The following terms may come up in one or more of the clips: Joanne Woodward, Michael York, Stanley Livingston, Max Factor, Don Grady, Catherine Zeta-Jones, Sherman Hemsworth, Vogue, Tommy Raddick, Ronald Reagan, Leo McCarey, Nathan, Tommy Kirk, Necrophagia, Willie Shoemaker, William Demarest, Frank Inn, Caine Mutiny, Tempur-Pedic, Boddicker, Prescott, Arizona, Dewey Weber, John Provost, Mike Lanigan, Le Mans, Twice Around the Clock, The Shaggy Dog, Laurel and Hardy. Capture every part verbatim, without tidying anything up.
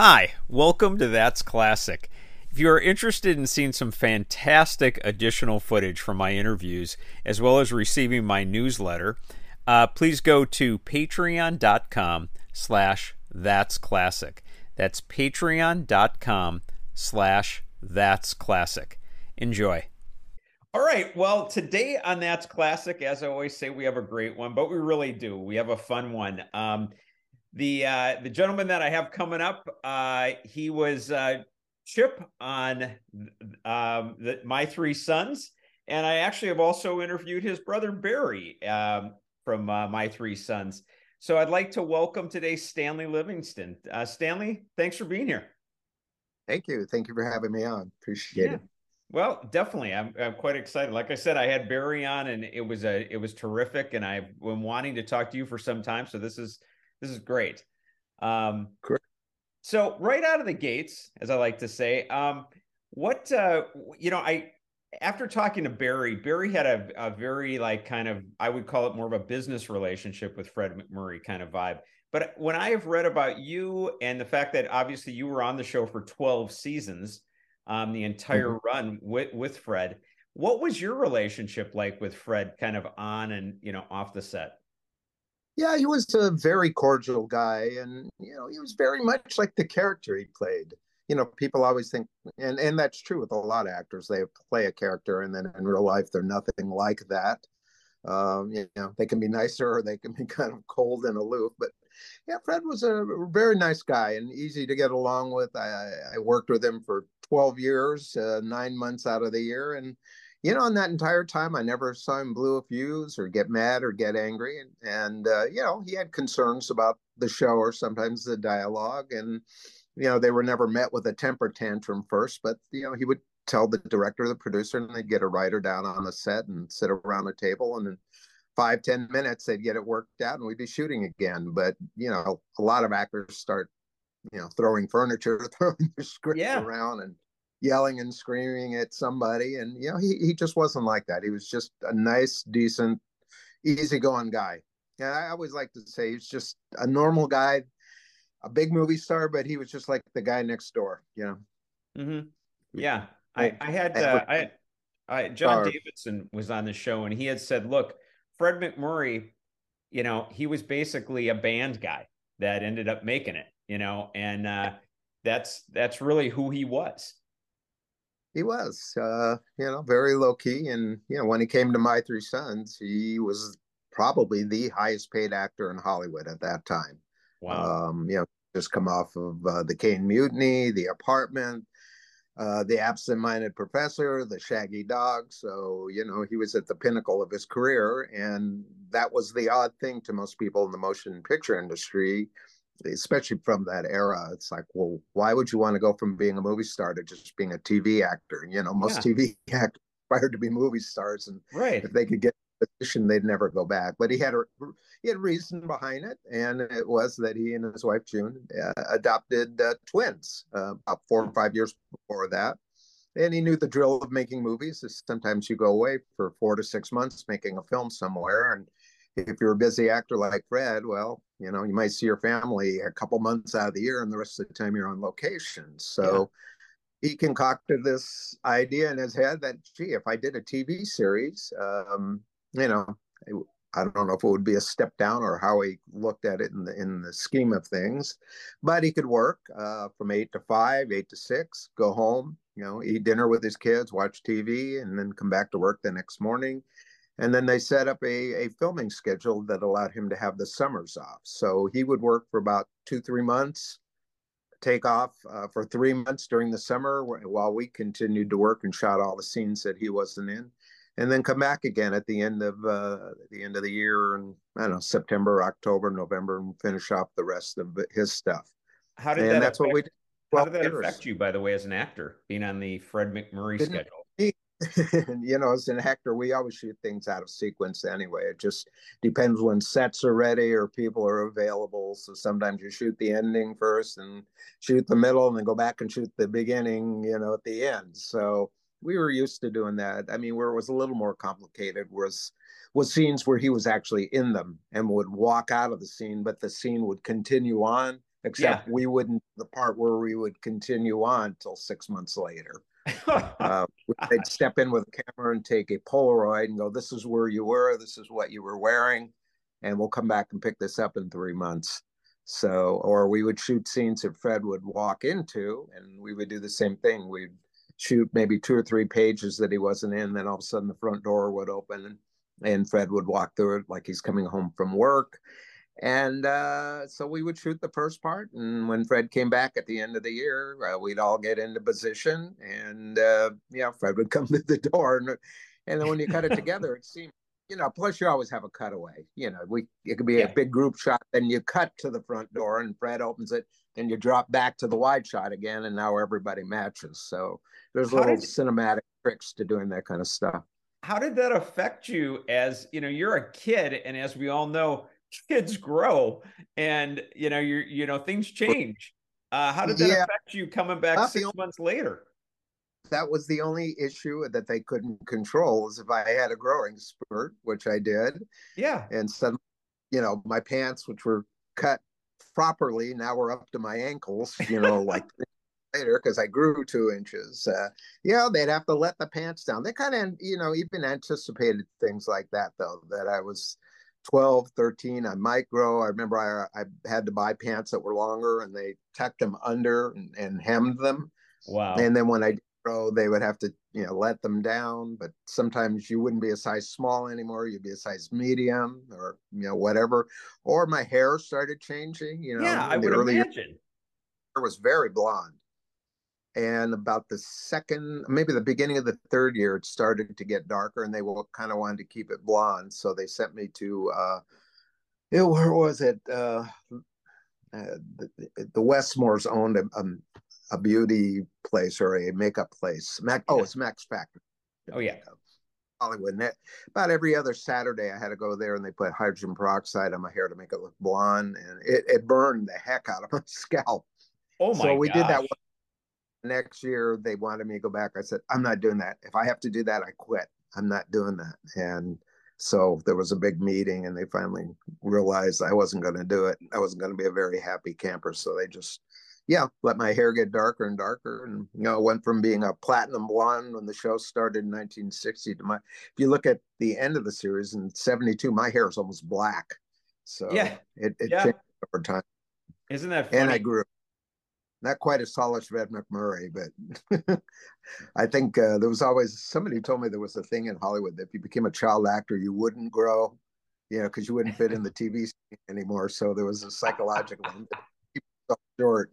Hi, welcome to That's Classic. If you are interested in seeing some fantastic additional footage from my interviews, as well as receiving my newsletter, uh, please go to patreon.com slash that's classic. That's patreon.com slash that's classic. Enjoy. All right. Well, today on That's Classic, as I always say, we have a great one, but we really do. We have a fun one. Um, The uh, the gentleman that I have coming up, uh, he was uh, Chip on um, the, My Three Sons, and I actually have also interviewed his brother Barry um, from uh, My Three Sons. So I'd like to welcome today Stanley Livingston. Uh, Stanley, thanks for being here. Thank you. Thank you for having me on. Appreciate yeah. it. Well, definitely. I'm I'm quite excited. Like I said, I had Barry on, and it was a it was terrific. And I've been wanting to talk to you for some time, so this is. This is great. Um, great. So right out of the gates, as I like to say, um, what, uh, you know, I, after talking to Barry, Barry had a, a very like kind of, I would call it more of a business relationship with Fred MacMurray kind of vibe. But when I have read about you and the fact that obviously you were on the show for twelve seasons, um, the entire mm-hmm. run with, with Fred, what was your relationship like with Fred kind of on and, you know, off the set? Yeah, he was a very cordial guy, and, you know, he was very much like the character he played. You know, people always think, and, and that's true with a lot of actors, they play a character, and then in real life, they're nothing like that. Um, you know, they can be nicer, or they can be kind of cold and aloof, but yeah, Fred was a very nice guy and easy to get along with. I, I worked with him for twelve years, uh, nine months out of the year, and you know, in that entire time, I never saw him blow a fuse or get mad or get angry. And, and uh, you know, he had concerns about the show or sometimes the dialogue. And, you know, they were never met with a temper tantrum first. But, you know, he would tell the director, the producer, and they'd get a writer down on a set and sit around a table. And in five, ten minutes, they'd get it worked out and we'd be shooting again. But, you know, a lot of actors start, you know, throwing furniture, throwing their scripts yeah. around and yelling and screaming at somebody. And, you know, he, he just wasn't like that. He was just a nice, decent, easygoing guy. And I always like to say he's just a normal guy, a big movie star, but he was just like the guy next door, you know? Mm-hmm. Yeah. I, I had, uh, I, I, John Sorry. Davidson was on the show and he had said, look, Fred MacMurray, you know, he was basically a band guy that ended up making it, you know, and uh, that's, that's really who he was. He was, uh, you know, very low key. And, you know, when he came to My Three Sons, he was probably the highest paid actor in Hollywood at that time. Wow. Um, you know, just come off of uh, the Caine Mutiny, The Apartment, uh, The Absent-Minded Professor, The Shaggy Dog. So, you know, he was at the pinnacle of his career. And that was the odd thing to most people in the motion picture industry, especially from that era. It's like, well, why would you want to go from being a movie star to just being a T V actor? You know, most yeah. T V actors aspired to be movie stars, and right. if they could get a position, they'd never go back. But he had a he had reason behind it, and it was that he and his wife June uh, adopted uh, twins uh, about four or five years before that. And he knew the drill of making movies is sometimes you go away for four to six months making a film somewhere, and if you're a busy actor like Fred, well, you know, you might see your family a couple months out of the year and the rest of the time you're on location. So yeah. he concocted this idea in his head that, gee, if I did a T V series, um, you know, I don't know if it would be a step down or how he looked at it in the, in the scheme of things, but he could work uh, from eight to five, eight to six, go home, you know, eat dinner with his kids, watch T V, and then come back to work the next morning. And then they set up a, a filming schedule that allowed him to have the summers off. So he would work for about two, three months, take off uh, for three months during the summer while we continued to work and shot all the scenes that he wasn't in, and then come back again at the end of uh, the end of the year and I don't know, September, October, November, and finish off the rest of his stuff. How did and that? That's affect, what we did. How did that years. affect you, by the way, as an actor being on the Fred MacMurray Didn't, schedule? He, you know, as an actor, we always shoot things out of sequence anyway. It just depends when sets are ready or people are available. So sometimes you shoot the ending first and shoot the middle and then go back and shoot the beginning, you know, at the end. So we were used to doing that. I mean, where it was a little more complicated was was scenes where he was actually in them and would walk out of the scene, but the scene would continue on except yeah. we wouldn't, the part where we would continue on till six months later. uh, they'd step in with a camera and take a Polaroid and go, this is where you were, this is what you were wearing, and we'll come back and pick this up in three months. So, or we would shoot scenes that Fred would walk into, and we would do the same thing. We'd shoot maybe two or three pages that he wasn't in, then all of a sudden the front door would open and, and Fred would walk through it like he's coming home from work. And uh, so we would shoot the first part. And when Fred came back at the end of the year, uh, we'd all get into position. And, uh, yeah, Fred would come to the door. And, and then when you cut it together, it seemed, you know, plus you always have a cutaway. You know, we it could be yeah. a big group shot. Then you cut to the front door and Fred opens it. Then you drop back to the wide shot again. And now everybody matches. So there's How little did... cinematic tricks to doing that kind of stuff. How did that affect you as, you know, you're a kid. And as we all know, kids grow, and you know, you you know, things change. Uh, how did that yeah. affect you coming back That's six only, months later? That was the only issue that they couldn't control. Is if I had a growing spurt, which I did, yeah, and suddenly, you know, my pants, which were cut properly, now were up to my ankles. You know, like later because I grew two inches. Uh, yeah, they'd have to let the pants down. They kind of, you know, even anticipated things like that, though. That I was twelve, thirteen, I might grow. I remember I, I had to buy pants that were longer, and they tucked them under and, and hemmed them. Wow. And then when I did grow, they would have to, you know, let them down. But sometimes you wouldn't be a size small anymore. You'd be a size medium or, you know, whatever. Or my hair started changing, you know. Yeah, I would imagine. It was very blonde. And about the second, maybe the beginning of the third year, it started to get darker, and they kind of wanted to keep it blonde. So they sent me to, uh, it, where was it? Uh, uh, the, the Westmore's owned a, um, a beauty place or a makeup place. Mac, oh, it's Max Factor. Oh, yeah. Hollywood. And that, about every other Saturday, I had to go there, and they put hydrogen peroxide on my hair to make it look blonde. And it, it burned the heck out of my scalp. Oh, my God. So we gosh. did that one. Next year, they wanted me to go back. I said, I'm not doing that. If I have to do that, I quit. I'm not doing that. And so there was a big meeting, and they finally realized I wasn't going to do it. I wasn't going to be a very happy camper. So they just, yeah, let my hair get darker and darker. And, you know, it went from being a platinum blonde when the show started in nineteen sixty to my, if you look at the end of the series in seventy-two, my hair is almost black. So yeah. it, it yeah. changed over time. Isn't that funny? And I grew up. Not quite as tall as Fred MacMurray, but I think uh, there was always, somebody told me there was a thing in Hollywood that if you became a child actor, you wouldn't grow, you know, because you wouldn't fit in the T V scene anymore. So there was a psychological one. Short.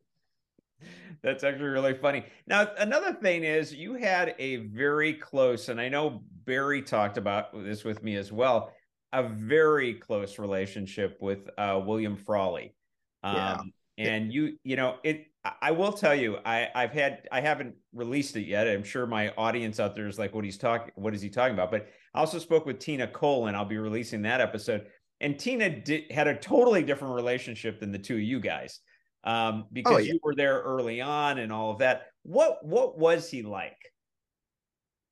That's actually really funny. Now, another thing is you had a very close, and I know Barry talked about this with me as well, a very close relationship with uh, William Frawley. Um, yeah. And you, you know, it, I will tell you, I, I've had, I haven't released it yet. I'm sure my audience out there is like, what he's talking, what is he talking about? But I also spoke with Tina Cole, and I'll be releasing that episode. And Tina did, had a totally different relationship than the two of you guys, um, because oh, yeah. you were there early on and all of that. What, what was he like?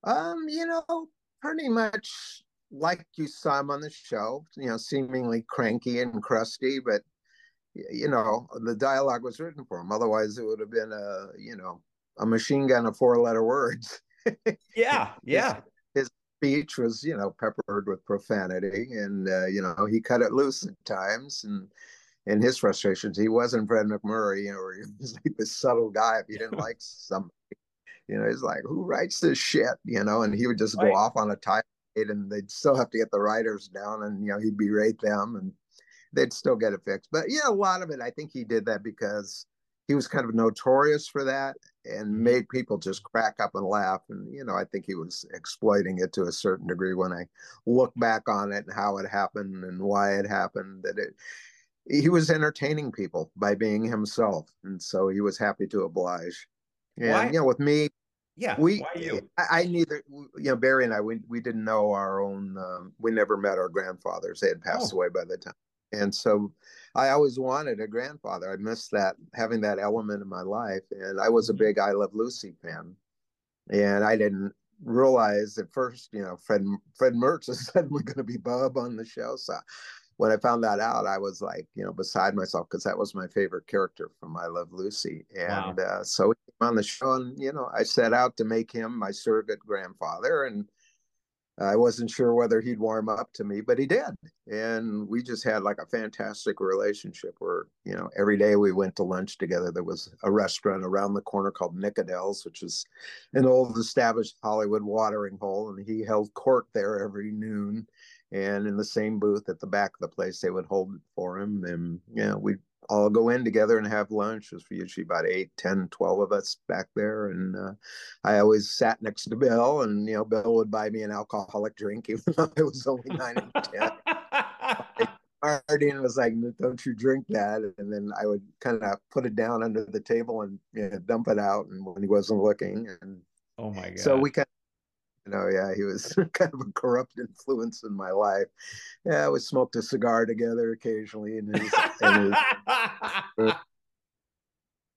Um, you know, pretty much like you saw him on the show, you know, seemingly cranky and crusty, but you know, the dialogue was written for him. Otherwise, it would have been a, you know, a machine gun of four-letter words. Yeah, yeah. His, his speech was, you know, peppered with profanity, and uh, you know, he cut it loose at times. And in his frustrations, he wasn't Fred MacMurray, you know, or he was like this subtle guy. If he didn't like somebody, you know, he's like, "Who writes this shit?" You know, and he would just go right. off on a tirade, and they'd still have to get the writers down, and you know, he'd berate them and they'd still get it fixed. But yeah, a lot of it, I think he did that because he was kind of notorious for that and made people just crack up and laugh. And, you know, I think he was exploiting it to a certain degree when I look back on it and how it happened and why it happened, that it, he was entertaining people by being himself. And so he was happy to oblige. And, why? you know, with me, yeah, we, why you? I, I neither, you know, Barry and I, we, we didn't know our own, um, we never met our grandfathers. They had passed oh. away by the time. And so I always wanted a grandfather. I missed that, having that element in my life. And I was a big I Love Lucy fan. And I didn't realize at first, you know, Fred Fred Mertz is suddenly going to be Bub on the show. So when I found that out, I was like, you know, beside myself, because that was my favorite character from I Love Lucy. And wow. uh, so he came on the show, and, you know, I set out to make him my surrogate grandfather. And I wasn't sure whether he'd warm up to me, but he did. And we just had like a fantastic relationship where, you know, every day we went to lunch together. There was a restaurant around the corner called Nicodell's, which is an old established Hollywood watering hole. And he held court there every noon. And in the same booth at the back of the place, they would hold it for him. And, you know, we'd all go in together and have lunch. It was usually about eight, ten, twelve of us back there. And uh, I always sat next to Bill, and, you know, Bill would buy me an alcoholic drink, even though I was only nine or ten. Martin was like, don't you drink that. And then I would kind of put it down under the table and, you know, dump it out, and when he wasn't looking. And oh my God. So we kind of, you know, yeah, he was kind of a corrupt influence in my life. Yeah, we smoked a cigar together occasionally. And his, and his,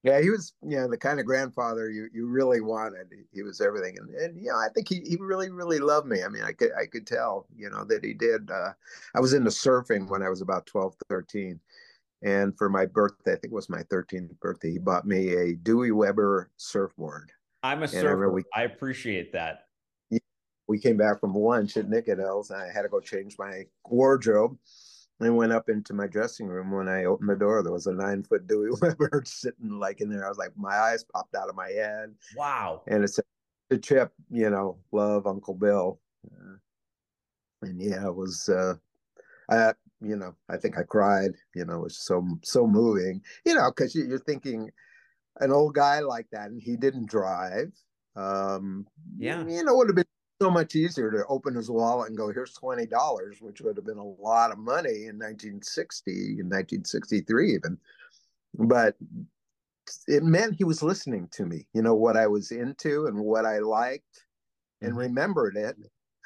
yeah, he was, you know, the kind of grandfather you you really wanted. He, he was everything, and and you know, I think he he really really loved me. I mean, I could I could tell, you know, that he did. Uh, I was into surfing when I was about twelve, thirteen, and for my birthday, I think it was my thirteenth birthday, he bought me a Dewey Weber surfboard. I'm a surfer. I, we, I appreciate that. We came back from lunch at Nicodell's, and I had to go change my wardrobe. I went up into my dressing room. When I opened the door, there was a nine-foot Dewey Weber sitting like in there. I was like, my eyes popped out of my head. Wow. And it said, to Chip, you know, love Uncle Bill. Uh, and yeah, it was, uh, I, you know, I think I cried. You know, it was so, so moving, you know, because you, you're thinking an old guy like that, and he didn't drive. Um, yeah. You know, it would have been so much easier to open his wallet and go, here's twenty dollars, which would have been a lot of money in nineteen sixty, in nineteen sixty-three even. But it meant he was listening to me, you know, what I was into and what I liked, and remembered it.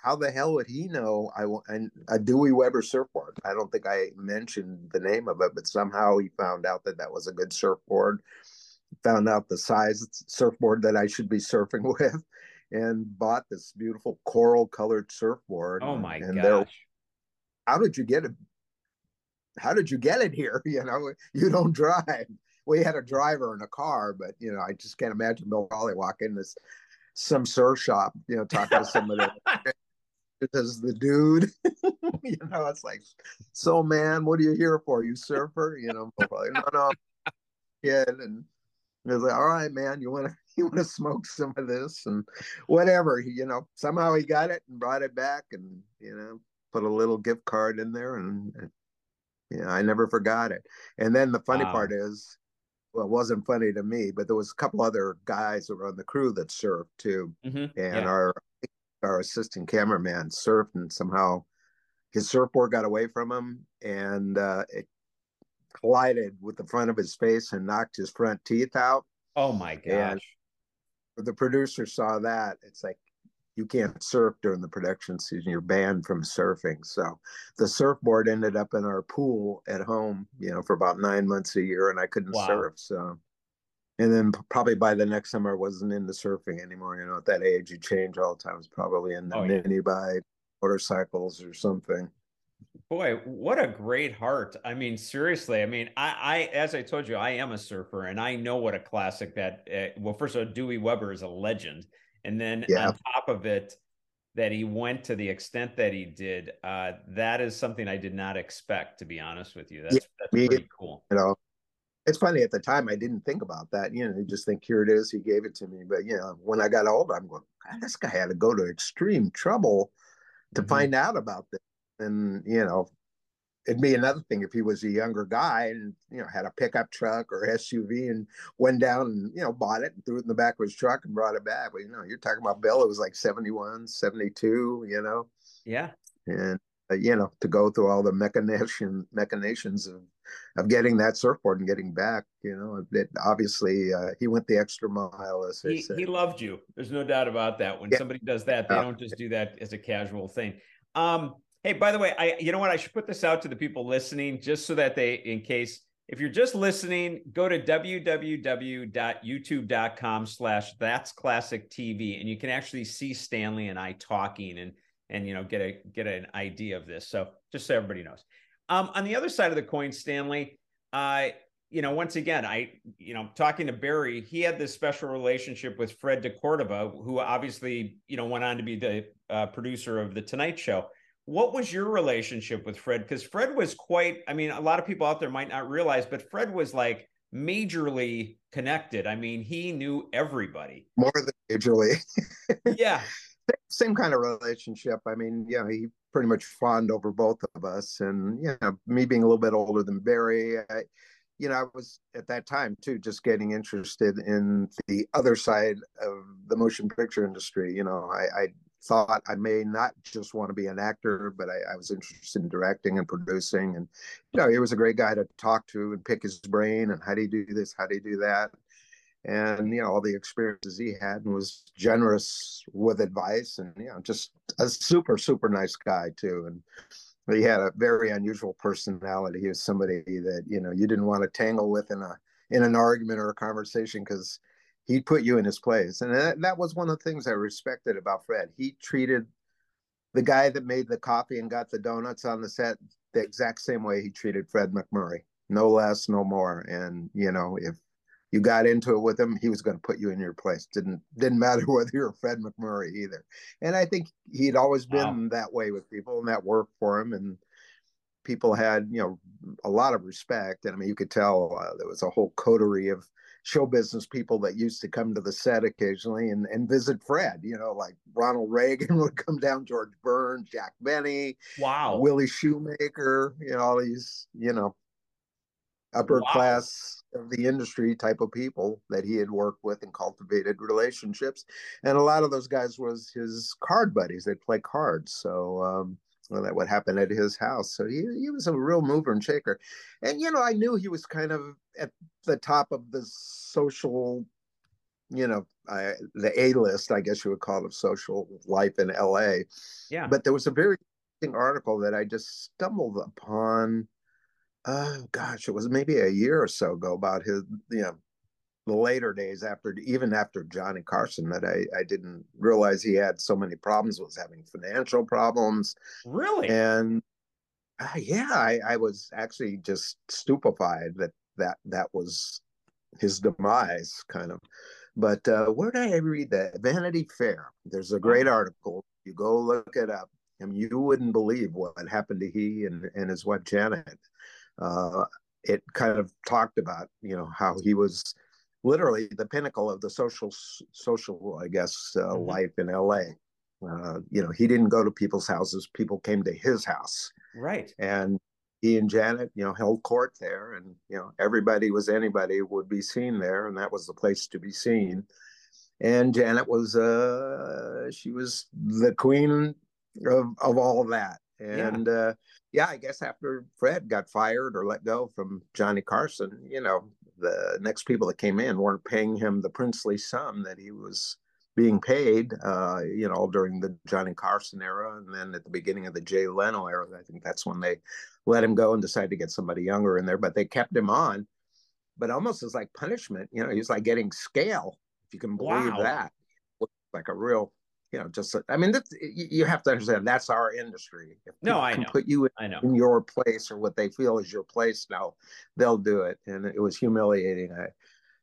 How the hell would he know I and a Dewey Weber surfboard? I don't think I mentioned the name of it, but somehow he found out that that was a good surfboard, found out the size surfboard that I should be surfing with, and bought this beautiful coral colored surfboard. Oh my and gosh. How did you get it? How did you get it here? You know, you don't drive. We had a driver in a car, but, you know, I just can't imagine Bill Frawley walking in this, some surf shop, you know, talking to somebody. Because the dude, you know, it's like, so man, what are you here for? You surfer? You know, probably, no, no, kid. And it was like, all right, man, you want to, you want to smoke some of this and whatever, he, you know, somehow he got it and brought it back, and, you know, put a little gift card in there, and, and you know, I never forgot it. And then the funny wow. part is, well, it wasn't funny to me, but there was a couple other guys that were on the crew that surfed too. Mm-hmm. And yeah. our, our assistant cameraman surfed, and somehow his surfboard got away from him, and uh, it collided with the front of his face and knocked his front teeth out. Oh my gosh. And the producer saw that. It's like, you can't surf during the production season. You're banned from surfing. So the surfboard ended up in our pool at home, you know, for about nine months a year, and I couldn't wow. surf. So, and then probably by the next summer, I wasn't into surfing anymore. You know, at that age, you change all the time. I was probably in the oh, mini yeah. bike, motorcycles or something. Boy, what a great heart. I mean, seriously, I mean, I, I, as I told you, I am a surfer, and I know what a classic that, uh, well, first of all, Dewey Weber is a legend. And then yeah. on top of it, that he went to the extent that he did, uh, that is something I did not expect, to be honest with you. That's, yeah, that's me, pretty cool. You know, it's funny, at the time, I didn't think about that. You know, you just think, here it is, he gave it to me. But, you know, when I got older, I'm going, God, this guy had to go to extreme trouble to mm-hmm. find out about this. And, you know, it'd be another thing if he was a younger guy and, you know, had a pickup truck or S U V and went down and, you know, bought it and threw it in the back of his truck and brought it back. But, you know, you're talking about Bill, it was like seventy-one, seventy-two, you know? Yeah. And, uh, you know, to go through all the mechanician, machinations of, of getting that surfboard and getting back, you know, it, obviously uh, he went the extra mile. As he, he loved you. There's no doubt about that. When yeah. somebody does that, they oh. don't just do that as a casual thing. Um, Hey, by the way, I you know what? I should put this out to the people listening, just so that they, in case, if you're just listening, go to www.youtube.com slash that's classic TV, and you can actually see Stanley and I talking and, and you know, get a get an idea of this. So just so everybody knows. Um, on the other side of the coin, Stanley, uh, you know, once again, I, you know, talking to Barry, he had this special relationship with Fred de Cordova, who obviously, you know, went on to be the uh, producer of The Tonight Show. What was your relationship with Fred? Because Fred was quite, I mean, a lot of people out there might not realize, but Fred was like majorly connected. I mean, he knew everybody. More than majorly. Yeah. Same kind of relationship. I mean, yeah, he pretty much fawned over both of us. And, you know, me being a little bit older than Barry, I, you know, I was at that time, too, just getting interested in the other side of the motion picture industry. You know, I, I thought I may not just want to be an actor, but I, I was interested in directing and producing. And, you know, he was a great guy to talk to and pick his brain and how do you do this? How do you do that? And, you know, all the experiences he had, and was generous with advice, and, you know, just a super, super nice guy, too. And he had a very unusual personality. He was somebody that, you know, you didn't want to tangle with in a in an argument or a conversation, because he'd put you in his place. And that, that was one of the things I respected about Fred. He treated the guy that made the coffee and got the donuts on the set the exact same way he treated Fred MacMurray. No less, no more. And, you know, if you got into it with him, he was going to put you in your place. Didn't didn't matter whether you're Fred MacMurray either. And I think he'd always been wow. that way with people, and that worked for him. And people had, you know, a lot of respect. And I mean, you could tell uh, there was a whole coterie of show business people that used to come to the set occasionally and, and visit Fred. You know, like Ronald Reagan would come down, George Byrne, Jack Benny, wow, Willie Shoemaker. You know, all these, you know, upper wow. class. of the industry type of people that he had worked with and cultivated relationships. And a lot of those guys was his card buddies. They'd play cards. So um, well, that would happen at his house. So he, he was a real mover and shaker. And, you know, I knew he was kind of at the top of the social, you know, uh, the A-list, I guess you would call it, of social life in L A. Yeah. But there was a very interesting article that I just stumbled upon. Oh gosh, it was maybe a year or so ago about his, you know, the later days after, even after Johnny Carson, that I, I didn't realize he had so many problems, was having financial problems. Really? And uh, yeah, I, I was actually just stupefied that that, that was his demise, kind of. But uh, where did I read that? Vanity Fair. There's a great article. You go look it up. I mean, you wouldn't believe what happened to he and, and his wife, Janet. Uh, it kind of talked about, you know, how he was literally the pinnacle of the social, social, I guess, uh, mm-hmm. life in L A. Uh, you know, he didn't go to people's houses. People came to his house. Right. And he and Janet, you know, held court there, and, you know, everybody was anybody would be seen there. And that was the place to be seen. And Janet was, uh, she was the queen of, of all of that. And yeah. Uh, yeah, I guess after Fred got fired or let go from Johnny Carson, you know, the next people that came in weren't paying him the princely sum that he was being paid, uh, you know, during the Johnny Carson era. And then at the beginning of the Jay Leno era, I think that's when they let him go and decided to get somebody younger in there. But they kept him on, but almost as like punishment. You know, he was like getting scale, if you can believe wow. that. Like a real... You know, just, I mean, that's, you have to understand that's our industry. If no, I can know. Put you in, I know. in your place, or what they feel is your place now, they'll do it. And it was humiliating. I,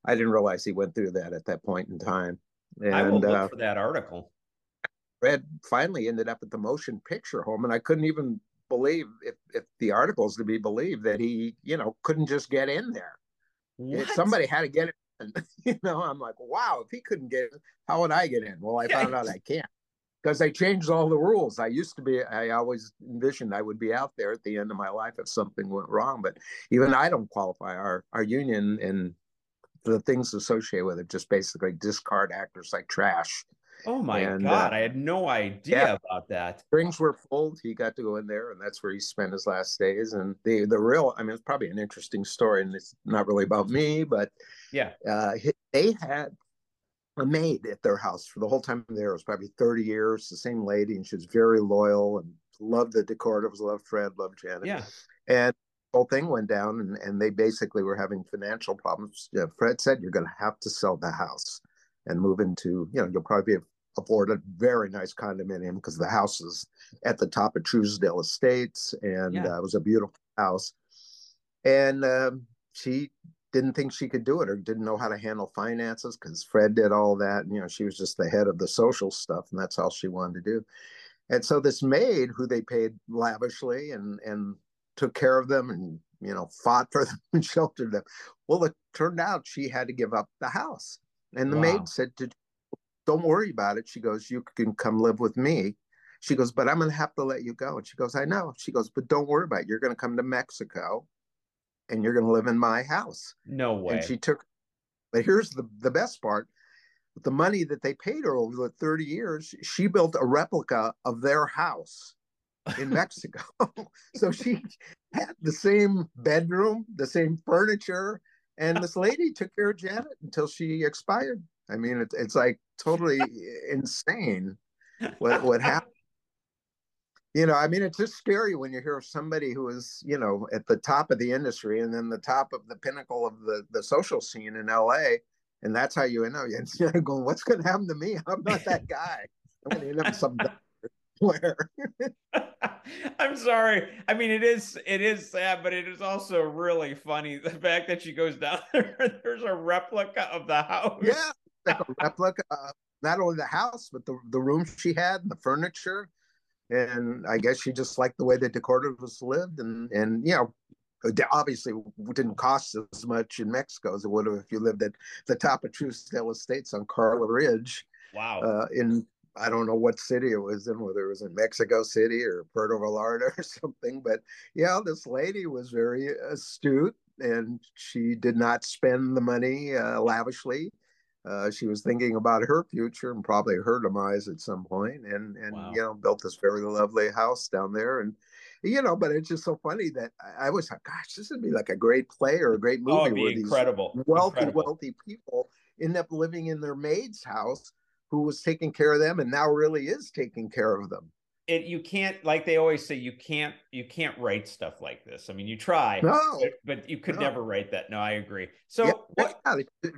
I didn't realize he went through that at that point in time. And I will look uh, for that article. Fred finally ended up at the Motion Picture Home, and I couldn't even believe, if, if the article is to be believed, that he, you know, couldn't just get in there. If somebody had to get it. And, you know, I'm like, wow, if he couldn't get in, how would I get in? Well, I found out I can't, because they changed all the rules. I used to be, I always envisioned I would be out there at the end of my life if something went wrong. But even I don't qualify. Our, our union and the things associated with it just basically discard actors like trash. Oh, my and, God. Uh, I had no idea yeah, about that. Strings were pulled. He got to go in there, and that's where he spent his last days. And the the real, I mean, it's probably an interesting story, and it's not really about me, but yeah, uh, they had a maid at their house for the whole time there. It was probably thirty years, the same lady, and she was very loyal and loved the decoratives, loved Fred, loved Janet. Yeah. And the whole thing went down, and, and they basically were having financial problems. Uh, Fred said, you're going to have to sell the house and move into, you know, you'll probably afford a very nice condominium, because the house is at the top of Trousdale Estates, and yeah. uh, it was a beautiful house. And um, she didn't think she could do it, or didn't know how to handle finances, because Fred did all that. And, you know, she was just the head of the social stuff, and that's all she wanted to do. And so this maid, who they paid lavishly and and took care of them, and, you know, fought for them and sheltered them. Well, it turned out she had to give up the house. And the wow. maid said, to, don't worry about it. She goes, you can come live with me. She goes, but I'm going to have to let you go. And she goes, I know. She goes, but don't worry about it. You're going to come to Mexico, and you're going to live in my house. No way. And she took, but here's the, the best part. With the money that they paid her over the thirty years, she built a replica of their house in Mexico. So she had the same bedroom, the same furniture, and this lady took care of Janet until she expired. I mean, it, it's like totally insane what, what happened. You know, I mean, it's just scary when you hear somebody who is, you know, at the top of the industry, and then the top of the pinnacle of the, the social scene in L A. And that's how you end up. You're going, what's going to happen to me? I'm not that guy. I'm going to end up some where. I'm sorry. I mean, it is it is sad, but it is also really funny. The fact that she goes down there, there's a replica of the house. Yeah, like a replica of not only the house, but the, the room she had, and the furniture. And I guess she just liked the way the Dakotas lived. And, and you know, it obviously didn't cost as much in Mexico as it would have if you lived at the top of Trousdale Estates on Carla Ridge. Wow. Uh, in I don't know what city it was in, whether it was in Mexico City or Puerto Vallarta or something. But yeah, this lady was very astute, and she did not spend the money uh, lavishly. Uh, she was thinking about her future and probably her demise at some point, and, and wow. you know, built this very lovely house down there. And, you know, but it's just so funny that I always thought, gosh, this would be like a great play or a great movie. Oh, it'd be where incredible. These wealthy, incredible. wealthy people end up living in their maid's house, who was taking care of them and now really is taking care of them. It, you can't, like they always say, you can't, you can't write stuff like this. I mean, you try, no, but, but you could no. never write that. No, I agree. So yeah, what, yeah.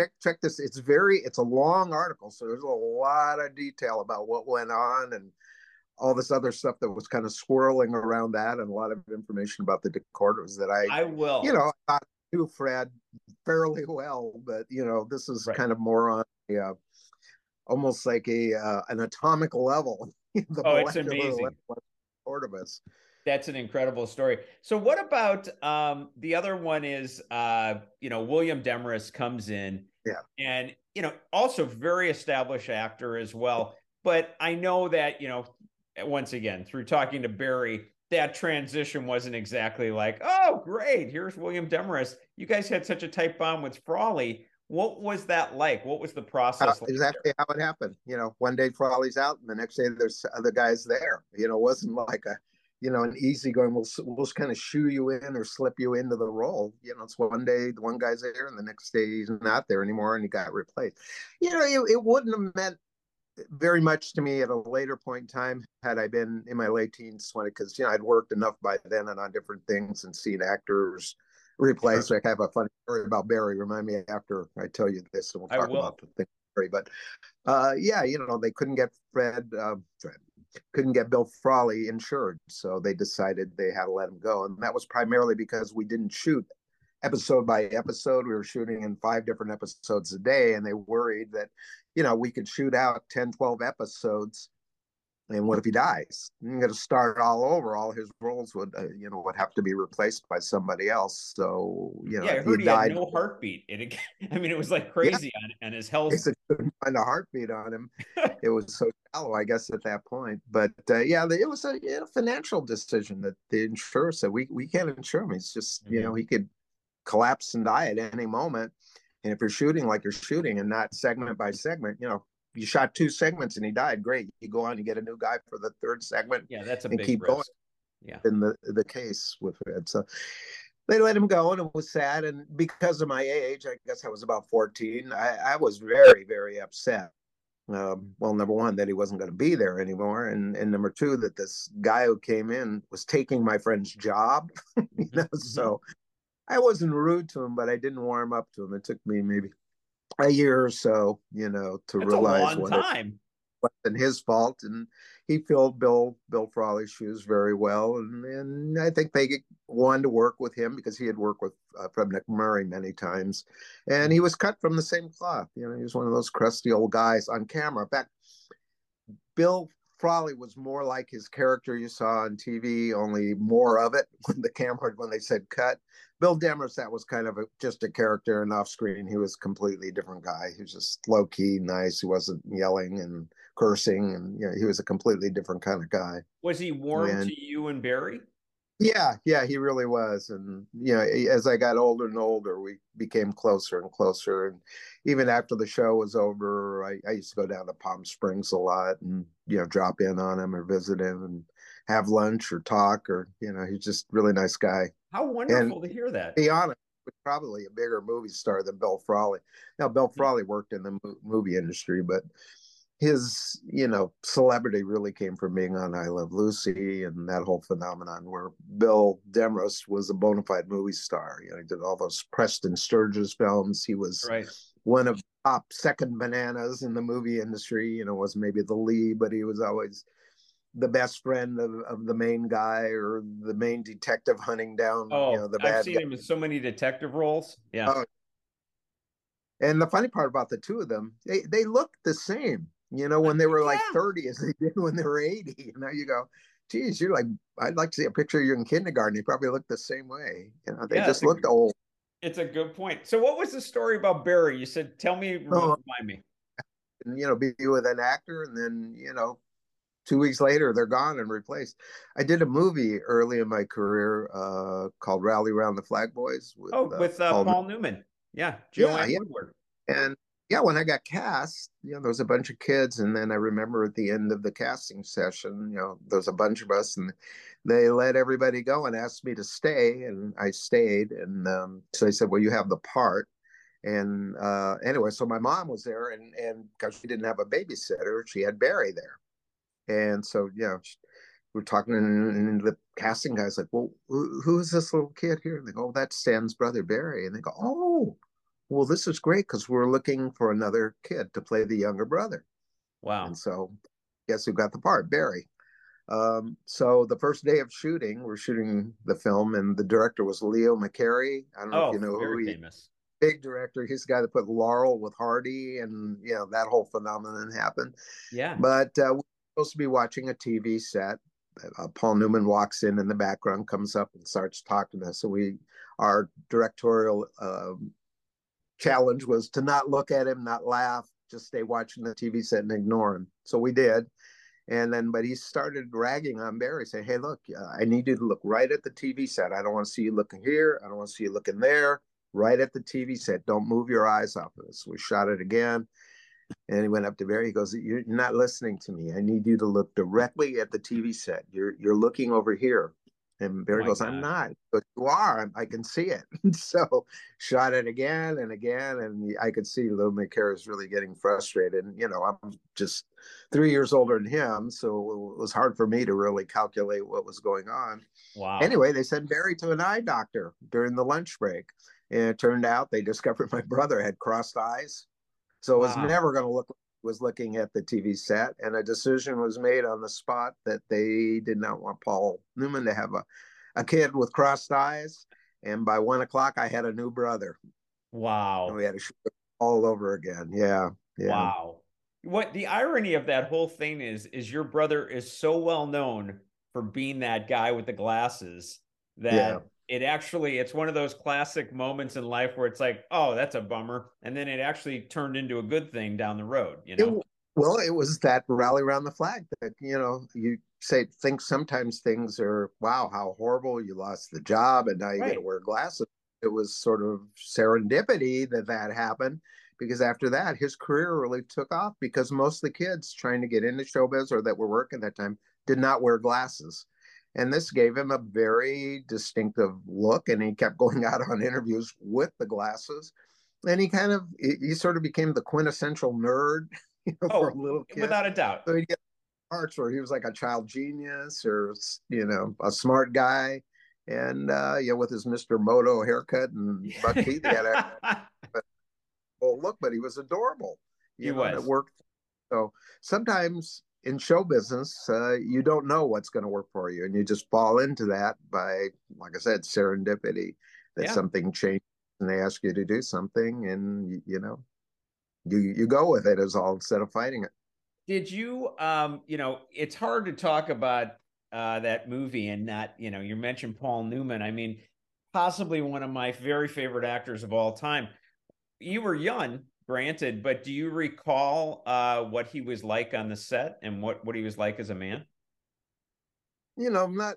Check, check this. It's very, it's a long article. So there's a lot of detail about what went on and all this other stuff that was kind of swirling around that, and a lot of information about the Dakotas that I, I will, you know, I knew Fred fairly well, but you know, this is right. kind of more on the, uh, almost like a uh, an atomic level. the oh, it's amazing. That's an incredible story. So what about um, the other one is, uh, you know, William Demarest comes in yeah. and, you know, also very established actor as well. But I know that, you know, once again, through talking to Barry, that transition wasn't exactly like, oh, great, here's William Demarest. You guys had such a tight bond with Frawley. What was that like? What was the process? Uh, like exactly there? How it happened. You know, one day Frawley's out, and the next day there's other guys there. You know, it wasn't like a, you know, an easy going, we'll, we'll just kind of shoo you in or slip you into the role. You know, it's one day the one guy's there, and the next day he's not there anymore, and he got replaced. You know, it, it wouldn't have meant very much to me at a later point in time had I been in my late teens, twenty, because, you know, I'd worked enough by then and on different things and seen actors replaced. Sure. Like I have a funny story about Barry. Remind me after I tell you this, and we'll talk about the thing. But uh, yeah, you know, they couldn't get Fred, uh, Fred, couldn't get Bill Frawley insured, so they decided they had to let him go, and that was primarily because we didn't shoot episode by episode. We were shooting in five different episodes a day, and they worried that, you know, we could shoot out ten, twelve episodes. And what if he dies? You're going to start all over. All his roles would, uh, you know, would have to be replaced by somebody else. So, you know, yeah, I heard he, he died. Had no heartbeat. It, I mean, it was like crazy, yeah. on, and his health. They couldn't find a heartbeat on him. It was so shallow, I guess, at that point. But uh, yeah, it was a you know, financial decision that the insurer said we we can't insure him. It's just mm-hmm. you know, he could collapse and die at any moment. And if you're shooting like you're shooting and not segment by segment, you know. You shot two segments and he died. Great. You go on, you get a new guy for the third segment. Yeah, that's a and big keep risk. Going. Yeah, in the the case with Fred. So they let him go, and it was sad. And because of my age, I guess I was about fourteen. I, I was very, very upset. Um, well, number one, that he wasn't going to be there anymore, and and number two, that this guy who came in was taking my friend's job. you know, so I wasn't rude to him, but I didn't warm up to him. It took me maybe a year or so, you know, to That's realize a long what time. wasn't his fault, and he filled Bill Bill Frawley's shoes very well, and, and I think they wanted to work with him because he had worked with uh, Fred MacMurray many times, and he was cut from the same cloth. You know, he was one of those crusty old guys on camera. In fact, Bill Frawley was more like his character you saw on T V, only more of it when the camera, when they said cut. Bill Demarest, that was kind of a, just a character, and off screen he was a completely different guy. He was just low key, nice. He wasn't yelling and cursing, and you know, he was a completely different kind of guy. Was he warm and, to you and Barry? Yeah, yeah, he really was. And you know, as I got older and older, we became closer and closer. And even after the show was over, I, I used to go down to Palm Springs a lot, and you know, drop in on him or visit him and have lunch or talk. Or you know, he's just a really nice guy. How wonderful and, to hear that. To be honest, he was probably a bigger movie star than Bill Frawley. Now, Bill Frawley worked in the movie industry, but his, you know, celebrity really came from being on I Love Lucy and that whole phenomenon, where Bill Demarest was a bona fide movie star. You know, he did all those Preston Sturges films. He was right. one of the top second bananas in the movie industry. You know, was maybe the lead, but he was always the best friend of, of the main guy or the main detective hunting down. Oh, you know, the I've bad seen guy. Him in so many detective roles. Yeah. Uh, and the funny part about the two of them, they, they looked the same. You know, when they were like yeah. thirty as they did when they were eighty. And now you go, geez, you're like, I'd like to see a picture of you in kindergarten. They probably looked the same way. You know, they yeah, just looked a, old. It's a good point. So what was the story about Barry? You said, tell me, remind oh, me. And, you know, be with an actor, and then, you know, two weeks later, they're gone and replaced. I did a movie early in my career uh, called Rally Around the Flag Boys. With, oh, with uh, Paul, Paul Newman. Newman. Yeah, Joanne yeah, yeah. Woodward. And yeah, when I got cast, you know, there was a bunch of kids, and then I remember at the end of the casting session, you know, there was a bunch of us, and they let everybody go and asked me to stay, and I stayed, and um, so they said, well, you have the part, and uh, anyway, so my mom was there, and and because she didn't have a babysitter, she had Barry there, and so, you know, she, we're talking, and the casting guy's like, well, who, who is this little kid here? And they go, oh, that's Stan's brother, Barry, and they go, oh, well, this is great because we're looking for another kid to play the younger brother. Wow. And so guess who got the part? Barry. Um, so the first day of shooting, we're shooting the film, and the director was Leo McCarey. I don't oh, know if you know who he is. Big director. He's the guy that put Laurel with Hardy, and you know, that whole phenomenon happened. Yeah. But uh, we're supposed to be watching a T V set. Uh, Paul Newman walks in in the background, comes up and starts talking to us. So we, our directorial uh, challenge was to not look at him, not laugh, just stay watching the T V set and ignore him. So we did. And then, but he started ragging on Barry, saying, hey, look, uh, I need you to look right at the T V set. I don't want to see you looking here. I don't want to see you looking there. Right at the T V set. Don't move your eyes off of us. We shot it again. And he went up to Barry. He goes, you're not listening to me. I need you to look directly at the T V set. You're, you're looking over here. And Barry oh goes, God. I'm not. But you are. I can see it. So shot it again and again. And I could see Lou McCarey is really getting frustrated. And, you know, I'm just three years older than him. So it was hard for me to really calculate what was going on. Wow. Anyway, they sent Barry to an eye doctor during the lunch break. And it turned out they discovered my brother had crossed eyes. So wow. it was never going to look like he was looking at the T V set. And a decision was made on the spot that they did not want Paul Newman to have a, a kid with crossed eyes. And by one o'clock, I had a new brother. Wow. And we had to shoot all over again. Yeah, yeah. Wow. What the irony of that whole thing is, is your brother is so well known for being that guy with the glasses that yeah. it actually, it's one of those classic moments in life where it's like, oh, that's a bummer. And then it actually turned into a good thing down the road, you know? It, well, it was that rally around the flag that, you know, you say, think sometimes things are, wow, how horrible, you lost the job and now you right. got to wear glasses. It was sort of serendipity that that happened, because after that, his career really took off, because most of the kids trying to get into showbiz or that were working that time did not wear glasses. And this gave him a very distinctive look, and he kept going out on interviews with the glasses. And he kind of, he sort of became the quintessential nerd, you know, oh, for a little kid. Without a doubt. So he'd get parts where he was like a child genius or, you know, a smart guy. And, uh, you know, with his Mister Moto haircut and Buck Teeth, he had a, but, well, look, but he was adorable. You he know, was. It worked. So sometimes in show business, uh, you don't know what's going to work for you, and you just fall into that by, like I said, serendipity, that yeah. something changes and they ask you to do something, and you, you know, you you go with it as all instead of fighting it. Did you, um, you know, it's hard to talk about uh, that movie and not, you know, you mentioned Paul Newman. I mean, possibly one of my very favorite actors of all time. You were young, granted, but do you recall uh, what he was like on the set and what, what he was like as a man? You know, not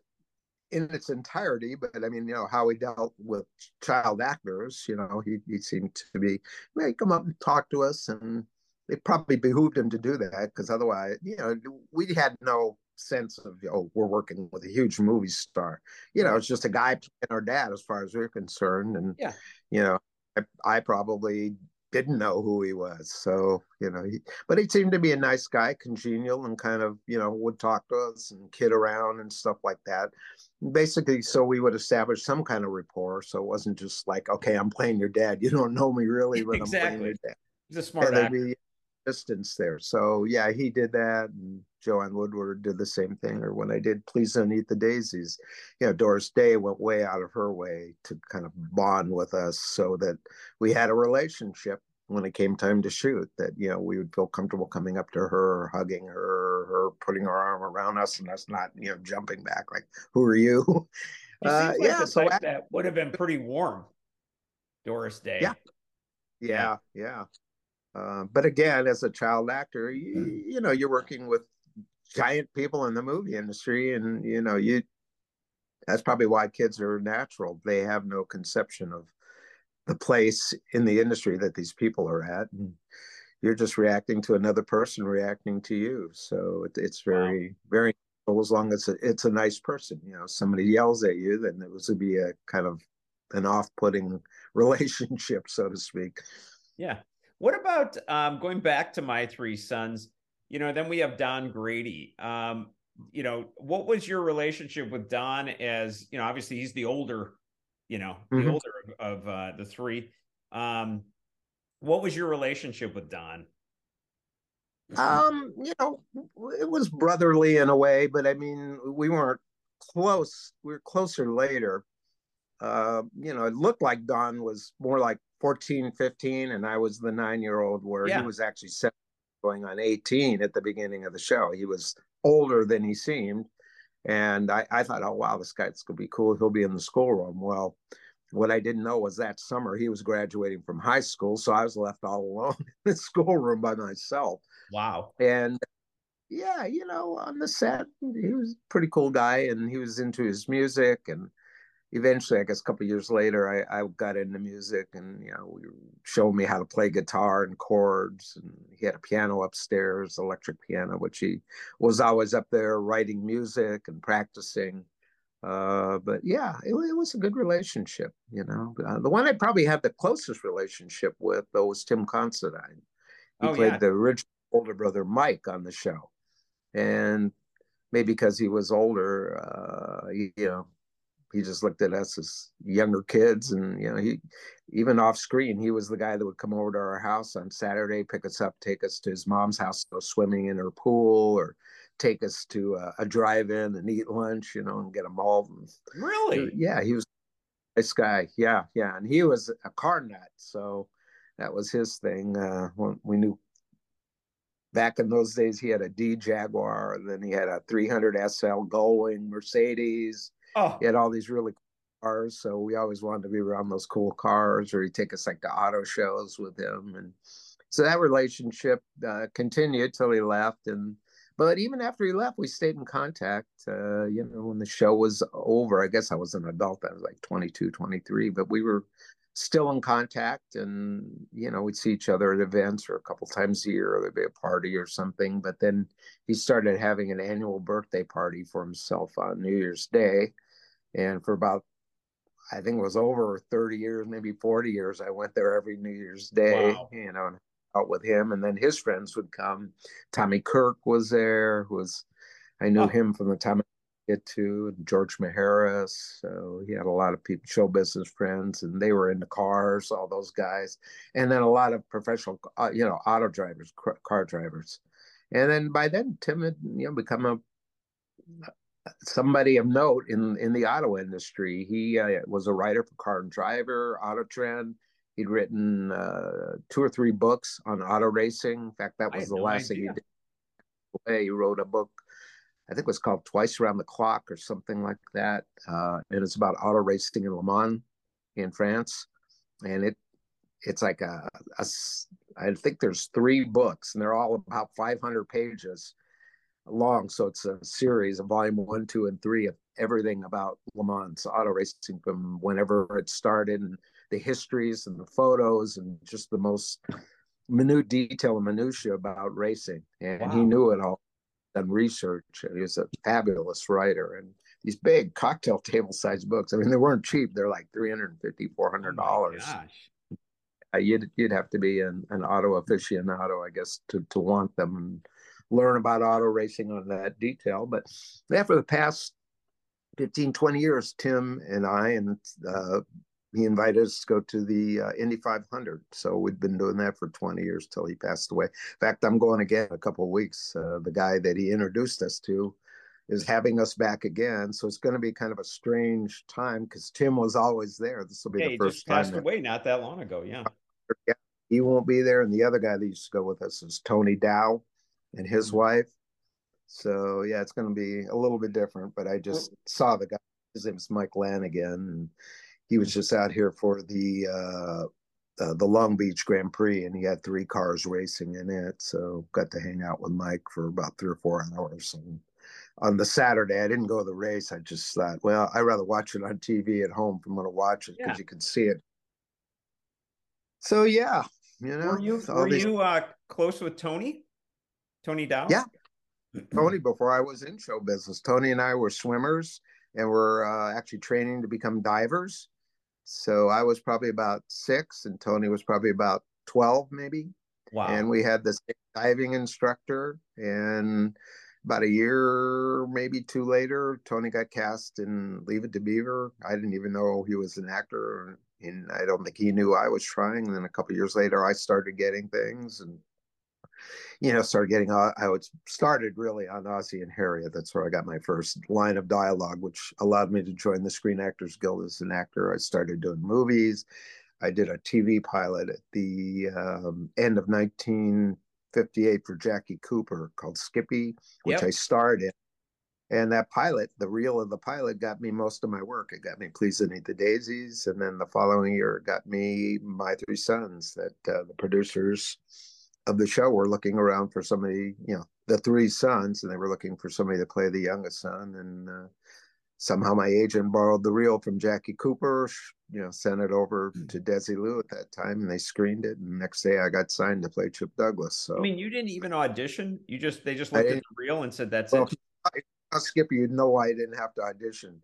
in its entirety, but I mean, you know, how he dealt with child actors, you know, he, he seemed to be, hey, come up and talk to us, and it probably behooved him to do that, because otherwise, you know, we had no sense of, oh, we're working with a huge movie star. You know, it's just a guy playing our dad as far as we're concerned. And, yeah. you know, I, I probably didn't know who he was. So, you know, he, but he seemed to be a nice guy, congenial, and kind of, you know, would talk to us and kid around and stuff like that. Basically, so we would establish some kind of rapport. So it wasn't just like, okay, I'm playing your dad. You don't know me really, but exactly. I'm playing your dad. He's a smart and actor. Distance there. So yeah, he did that, and Joanne Woodward did the same thing. Or when I did Please Don't Eat the Daisies, you know, Doris Day went way out of her way to kind of bond with us so that we had a relationship when it came time to shoot, that, you know, we would feel comfortable coming up to her, hugging her, her putting her arm around us, and us not, you know, jumping back like, who are you? Uh, like yeah, so I, that would have been pretty warm, Doris Day. Yeah, yeah, yeah. yeah. Uh, but again, as a child actor, you, you know, you're working with giant people in the movie industry, and, you know, you that's probably why kids are natural. They have no conception of the place in the industry that these people are at. And you're just reacting to another person reacting to you. So it, it's very, wow. very, well, as long as it's a nice person, you know, somebody yells at you, then it would be a kind of an off-putting relationship, so to speak. Yeah. What about um, going back to My Three Sons? You know, then we have Don Grady. Um, you know, what was your relationship with Don? As you know, obviously he's the older, you know, the mm-hmm. older of, of uh, the three. Um, what was your relationship with Don? Um, you know, it was brotherly in a way, but I mean, we weren't close. We were closer later. Uh, you know, it looked like Don was more like fourteen, fifteen, and I was the nine-year-old, where yeah. he was actually seven, going on eighteen at the beginning of the show. He was older than he seemed, and I, I thought, oh, wow, this guy's going to be cool. He'll be in the schoolroom. Well, what I didn't know was that summer he was graduating from high school, so I was left all alone in the schoolroom by myself. Wow. And, yeah, you know, on the set, he was a pretty cool guy, and he was into his music, and eventually, I guess a couple of years later, I, I got into music, and, you know, showed me how to play guitar and chords. And he had a piano upstairs, electric piano, which he was always up there writing music and practicing. Uh, but yeah, it, it was a good relationship, you know. Uh, the one I probably had the closest relationship with, though, was Tim Considine. He oh, played yeah. the original older brother Mike on the show. And maybe because he was older, uh, you know, he just looked at us as younger kids, and, you know, he, even off screen, he was the guy that would come over to our house on Saturday, pick us up, take us to his mom's house, go swimming in her pool, or take us to a, a drive-in and eat lunch, you know, and get them all. Really? Yeah, he was a nice guy. Yeah, yeah. And he was a car nut, so that was his thing. Uh, when we knew back in those days, he had a D Jaguar, and then he had a three hundred S L Gullwing Mercedes. Oh. He had all these really cool cars, so we always wanted to be around those cool cars, or he'd take us like to auto shows with him. And so that relationship uh, continued till he left. And but even after he left, we stayed in contact. Uh, you know, when the show was over, I guess I was an adult. I was like twenty-two, twenty-three, but we were still in contact. And, you know, we'd see each other at events, or a couple times a year, or there'd be a party or something. But then he started having an annual birthday party for himself on New Year's Day. And for about, I think it was over thirty years, maybe forty years, I went there every New Year's Day, wow. you know, and out with him. And then his friends would come. Tommy Kirk was there, who was, I knew oh. him from the time I get to, and George Maharis. So he had a lot of people, show business friends, and they were into cars, all those guys. And then a lot of professional, you know, auto drivers, car drivers. And then by then, Tim had, you know, become a somebody of note in in the auto industry. He uh, was a writer for Car and Driver, Auto Trend. He'd written uh, two or three books on auto racing. In fact, that was the last thing he did. He wrote a book, I think it was called Twice Around the Clock or something like that. Uh, and it's about auto racing in Le Mans in France. And it it's like a, a, I think there's three books and they're all about five hundred pages long. So it's a series of volume one, two, and three of everything about Le Mans auto racing from whenever it started and the histories and the photos and just the most minute detail and minutia about racing. And wow. He knew it all. Done research. He was a fabulous writer, and these big cocktail table sized books. I mean, they weren't cheap. They're like three hundred fifty, four hundred dollars. Oh uh, you'd you'd have to be an, an auto aficionado, I guess, to to want them and learn about auto racing on that detail. But after the past fifteen, twenty years, Tim and I, and uh, he invited us to go to the uh, Indy five hundred. So we've been doing that for twenty years till he passed away. In fact, I'm going again in a couple of weeks. Uh, the guy that he introduced us to is having us back again. So it's going to be kind of a strange time because Tim was always there. This will be yeah, the first just time. He passed that, away not that long ago, yeah. yeah. He won't be there. And the other guy that used to go with us is Tony Dow and his wife. So yeah, it's going to be a little bit different, but I just saw the guy. His name is Mike Lanigan, and he was just out here for the uh, uh the Long Beach Grand Prix, and he had three cars racing in it. So got to hang out with Mike for about three or four hours. And on the Saturday, I didn't go to the race. I just thought, well, I'd rather watch it on T V at home if I'm going to watch it, because yeah. you can see it. So yeah, you know. Were you were these... you uh, close with Tony? Tony Dow? Yeah. Tony, before I was in show business, Tony and I were swimmers, and were uh, actually training to become divers. So I was probably about six, and Tony was probably about twelve, maybe. Wow. And we had this diving instructor, and about a year, maybe two later, Tony got cast in Leave It to Beaver. I didn't even know he was an actor, and I don't think he knew I was trying. And then a couple of years later, I started getting things, and you know, started getting, I was started really on Ozzie and Harriet. That's where I got my first line of dialogue, which allowed me to join the Screen Actors Guild as an actor. I started doing movies. I did a T V pilot at the um, end of nineteen fifty-eight for Jackie Cooper called Skippy, which yep. I starred in. And that pilot, the reel of the pilot, got me most of my work. It got me Please Don't Eat the Daisies. And then the following year, it got me My Three Sons, that uh, the producers of the show were looking around for somebody, you know, the three sons, and they were looking for somebody to play the youngest son. And uh, somehow my agent borrowed the reel from Jackie Cooper, you know, sent it over mm-hmm. to Desi Lu at that time, and they screened it. And the next day I got signed to play Chip Douglas. So I mean, you didn't even audition. You just, they just looked at the reel and said, that's well, it. I'll skip you. No, know I didn't have to audition.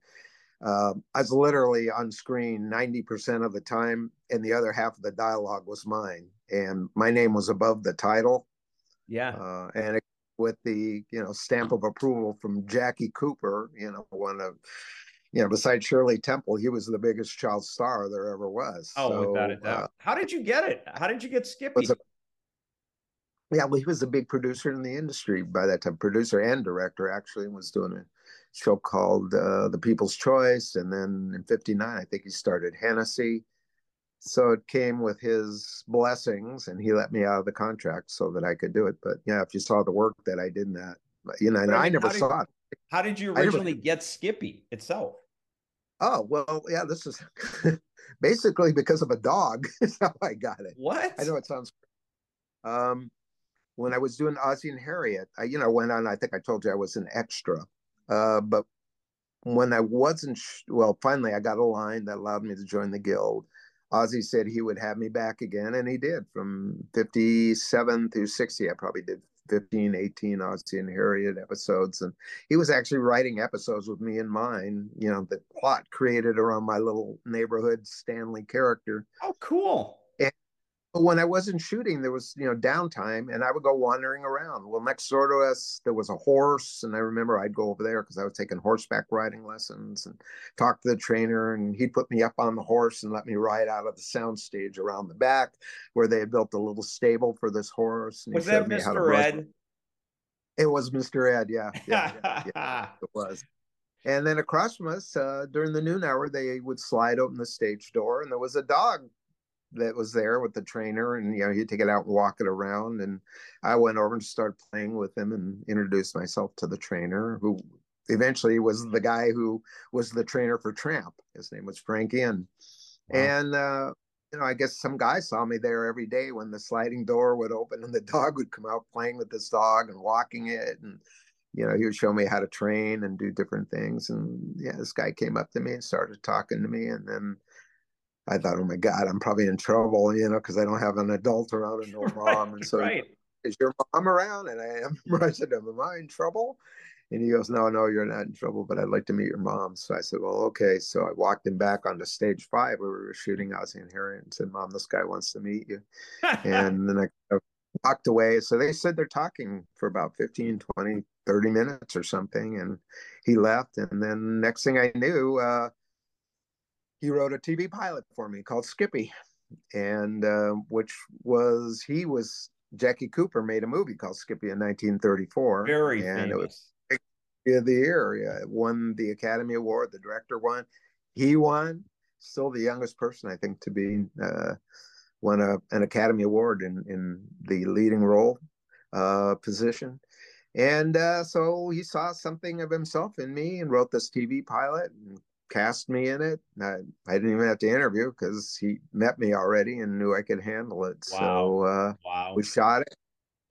Um, I was literally on screen ninety percent of the time, and the other half of the dialogue was mine. And my name was above the title. Yeah. Uh, and it, with the, you know, stamp of approval from Jackie Cooper, you know, one of, you know, besides Shirley Temple, he was the biggest child star there ever was. Oh, so, without a doubt. Uh, How did you get it? How did you get Skippy? A, yeah, well, he was a big producer in the industry by that time, producer and director, actually, and was doing it. Show called uh, The People's Choice, and then in fifty-nine, I think he started Hennessy. So it came with his blessings, and he let me out of the contract so that I could do it. But yeah, if you saw the work that I did in that, but, you know, and I, mean, I never saw you, it. How did you originally never, get Skippy itself? Oh, well, yeah, this is basically because of a dog is how I got it. What? I know it sounds um when I was doing Ozzie and Harriet, I, you know, went on, I think I told you I was an extra. Uh, but when I wasn't, sh well, finally I got a line that allowed me to join the guild. Ozzie said he would have me back again, and he did. From fifty-seven through sixty, I probably did fifteen, eighteen Ozzie and Harriet episodes. And he was actually writing episodes with me in mind, you know, the plot created around my little neighborhood Stanley character. Oh, cool. And when I wasn't shooting, there was, you know, downtime, and I would go wandering around. Well, next door to us, there was a horse, and I remember I'd go over there because I was taking horseback riding lessons and talk to the trainer, and he'd put me up on the horse and let me ride out of the soundstage around the back where they had built a little stable for this horse. And was that Mister Ed? It was Mister Ed, yeah. Yeah, yeah, yeah it was. And then across from us, uh, during the noon hour, they would slide open the stage door, and there was a dog that was there with the trainer, and, you know, he'd take it out and walk it around. And I went over and started playing with him and introduced myself to the trainer, who eventually was the guy who was the trainer for Tramp. His name was Frank Inn. Wow. And, uh, you know, I guess some guy saw me there every day when the sliding door would open and the dog would come out playing with this dog and walking it. And, you know, he would show me how to train and do different things. And yeah, this guy came up to me and started talking to me. And then I thought, oh my God, I'm probably in trouble, you know, because I don't have an adult around and no right, mom. And so right. Is your mom around? And I am. I said, am I in trouble? And he goes, no, no, you're not in trouble, but I'd like to meet your mom. So I said, well, okay. So I walked him back onto stage five where we were shooting Ozzie and Harriet and said, Mom, this guy wants to meet you. And then I walked away. So they said they're talking for about fifteen, twenty, thirty minutes or something. And he left. And then next thing I knew, uh, he wrote a T V pilot for me called Skippy. And uh, which was, he was, Jackie Cooper made a movie called Skippy in nineteen thirty-four. Very and famous. It was of the year, yeah, won the Academy Award. The director won, he won. Still the youngest person, I think, to be uh, won a, an Academy Award in in the leading role uh, position. And uh, so he saw something of himself in me and wrote this T V pilot and cast me in it. I, I didn't even have to interview because he met me already and knew I could handle it. Wow. So uh, wow. we shot it.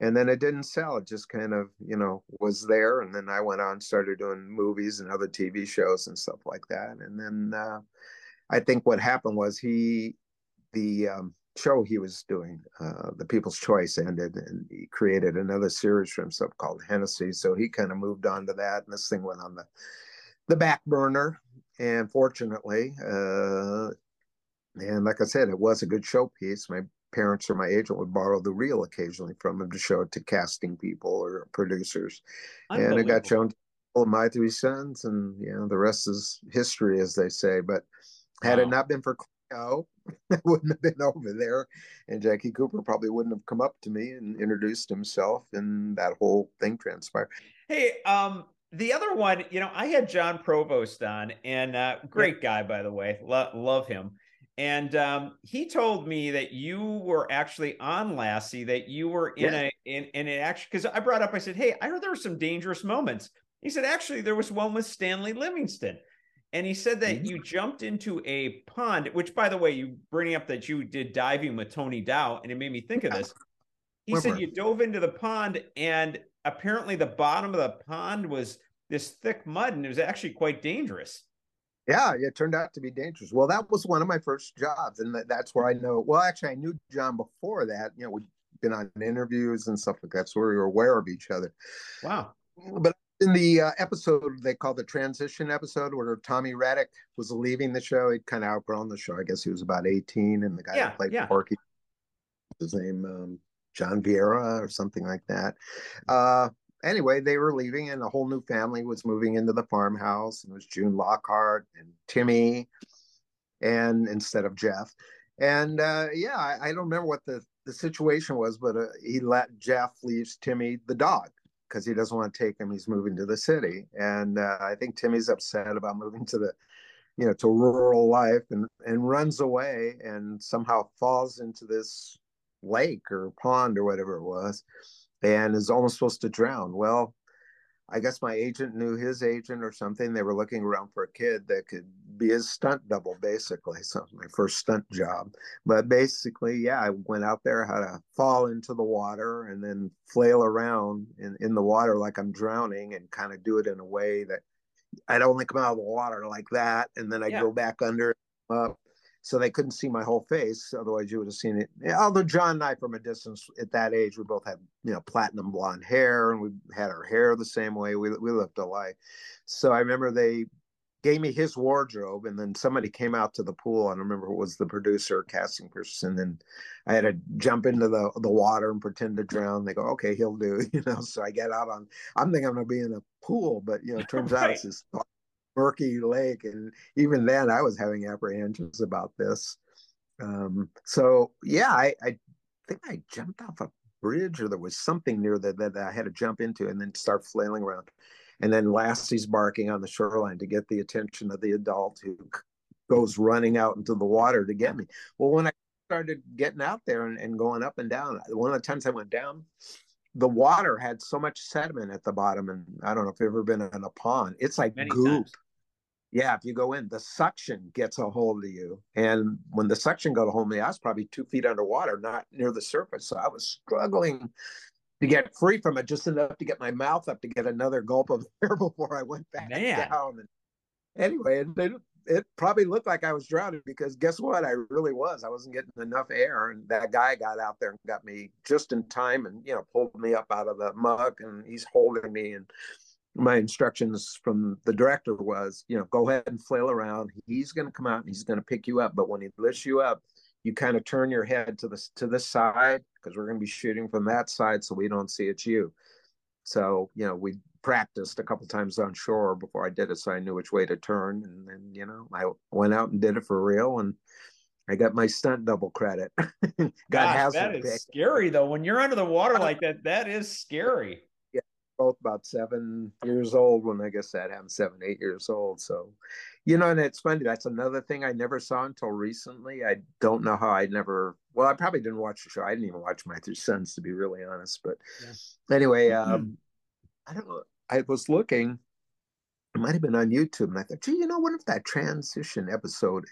And then it didn't sell. It just kind of, you know, was there. And then I went on, started doing movies and other T V shows and stuff like that. And then uh, I think what happened was he, the um, show he was doing, uh, The People's Choice, ended, and he created another series for himself called Hennessy. So he kind of moved on to that. And this thing went on the, the back burner. And fortunately, uh, and like I said, it was a good showpiece. My parents or my agent would borrow the reel occasionally from him to show it to casting people or producers. And it got shown to My Three Sons, and you know, the rest is history, as they say. But had wow. it not been for Cleo, I wouldn't have been over there. And Jackie Cooper probably wouldn't have come up to me and introduced himself, and that whole thing transpired. Hey, um, the other one, you know, I had John Provost on, and uh, great guy, by the way. Lo love him. And um, he told me that you were actually on Lassie, that you were in yeah. a, in, in an action, because I brought up, I said, hey, I heard there were some dangerous moments. He said, actually, there was one with Stanley Livingston. And he said that mm-hmm. you jumped into a pond, which, by the way, you bringing up that you did diving with Tony Dow, and it made me think of this. He Remember. said you dove into the pond, and apparently the bottom of the pond was this thick mud, and it was actually quite dangerous. Yeah, it turned out to be dangerous. Well, that was one of my first jobs, and that, that's where I know. Well, actually, I knew John before that. You know, we'd been on interviews and stuff like that, so we were aware of each other. Wow. But in the uh, episode they called the transition episode, where Tommy Raddick was leaving the show. He'd kind of outgrown the show. I guess he was about eighteen, and the guy yeah, that played yeah. Porky, his name um, John Vieira or something like that. Uh, Anyway, they were leaving, and a whole new family was moving into the farmhouse. And it was June Lockhart and Timmy, and instead of Jeff. And uh, yeah, I, I don't remember what the, the situation was, but uh, he let Jeff leaves Timmy the dog because he doesn't want to take him. He's moving to the city, and uh, I think Timmy's upset about moving to the, you know, to rural life, and and runs away and somehow falls into this lake or pond or whatever it was. And is almost supposed to drown. Well, I guess my agent knew his agent or something. They were looking around for a kid that could be his stunt double, basically. So it was my first stunt job. But basically, yeah, I went out there, how to fall into the water and then flail around in, in the water like I'm drowning, and kind of do it in a way that I'd only come out of the water like that. And then I'd yeah. go back under up. So they couldn't see my whole face. Otherwise, you would have seen it. Although John and I, from a distance at that age, we both had, you know, platinum blonde hair, and we had our hair the same way. We, we looked alike. So I remember they gave me his wardrobe, and then somebody came out to the pool. I don't remember, it was the producer, casting person. And I had to jump into the, the water and pretend to drown. They go, okay, he'll do, you know. So I get out on, I'm thinking I'm going to be in a pool, but, you know, it turns right. out it's just murky lake, and even then I was having apprehensions about this. Um so yeah, I, I think I jumped off a bridge, or there was something near that that I had to jump into and then start flailing around. And then Lassie's barking on the shoreline to get the attention of the adult who goes running out into the water to get me. Well, when I started getting out there and, and going up and down, one of the times I went down, the water had so much sediment at the bottom. And I don't know if you've ever been in a pond. It's like Many goop. Times. Yeah, if you go in, the suction gets a hold of you. And when the suction got a hold of me, I was probably two feet underwater, not near the surface. So I was struggling to get free from it, just enough to get my mouth up to get another gulp of air before I went back Man. down. And anyway, it, it probably looked like I was drowning, because guess what? I really was. I wasn't getting enough air. And that guy got out there and got me just in time and, you know, pulled me up out of the muck, and he's holding me. And my instructions from the director was, you know, go ahead and flail around. He's going to come out and he's going to pick you up. But when he lifts you up, you kind of turn your head to the, to the side, because we're going to be shooting from that side, so we don't see it's you. So, you know, we practiced a couple times on shore before I did it, so I knew which way to turn. And then, you know, I went out and did it for real, and I got my stunt double credit. Got Gosh, that is pick. Scary, though. When you're under the water like that, that is scary. Both about seven years old when I guess that happened, seven, eight years old. So, you know, and it's funny. That's another thing I never saw until recently. I don't know how I never, well, I probably didn't watch the show. I didn't even watch My Three Sons, to be really honest. But yeah. anyway, um, I don't know. I was looking, it might have been on YouTube, and I thought, gee, you know, what if that transition episode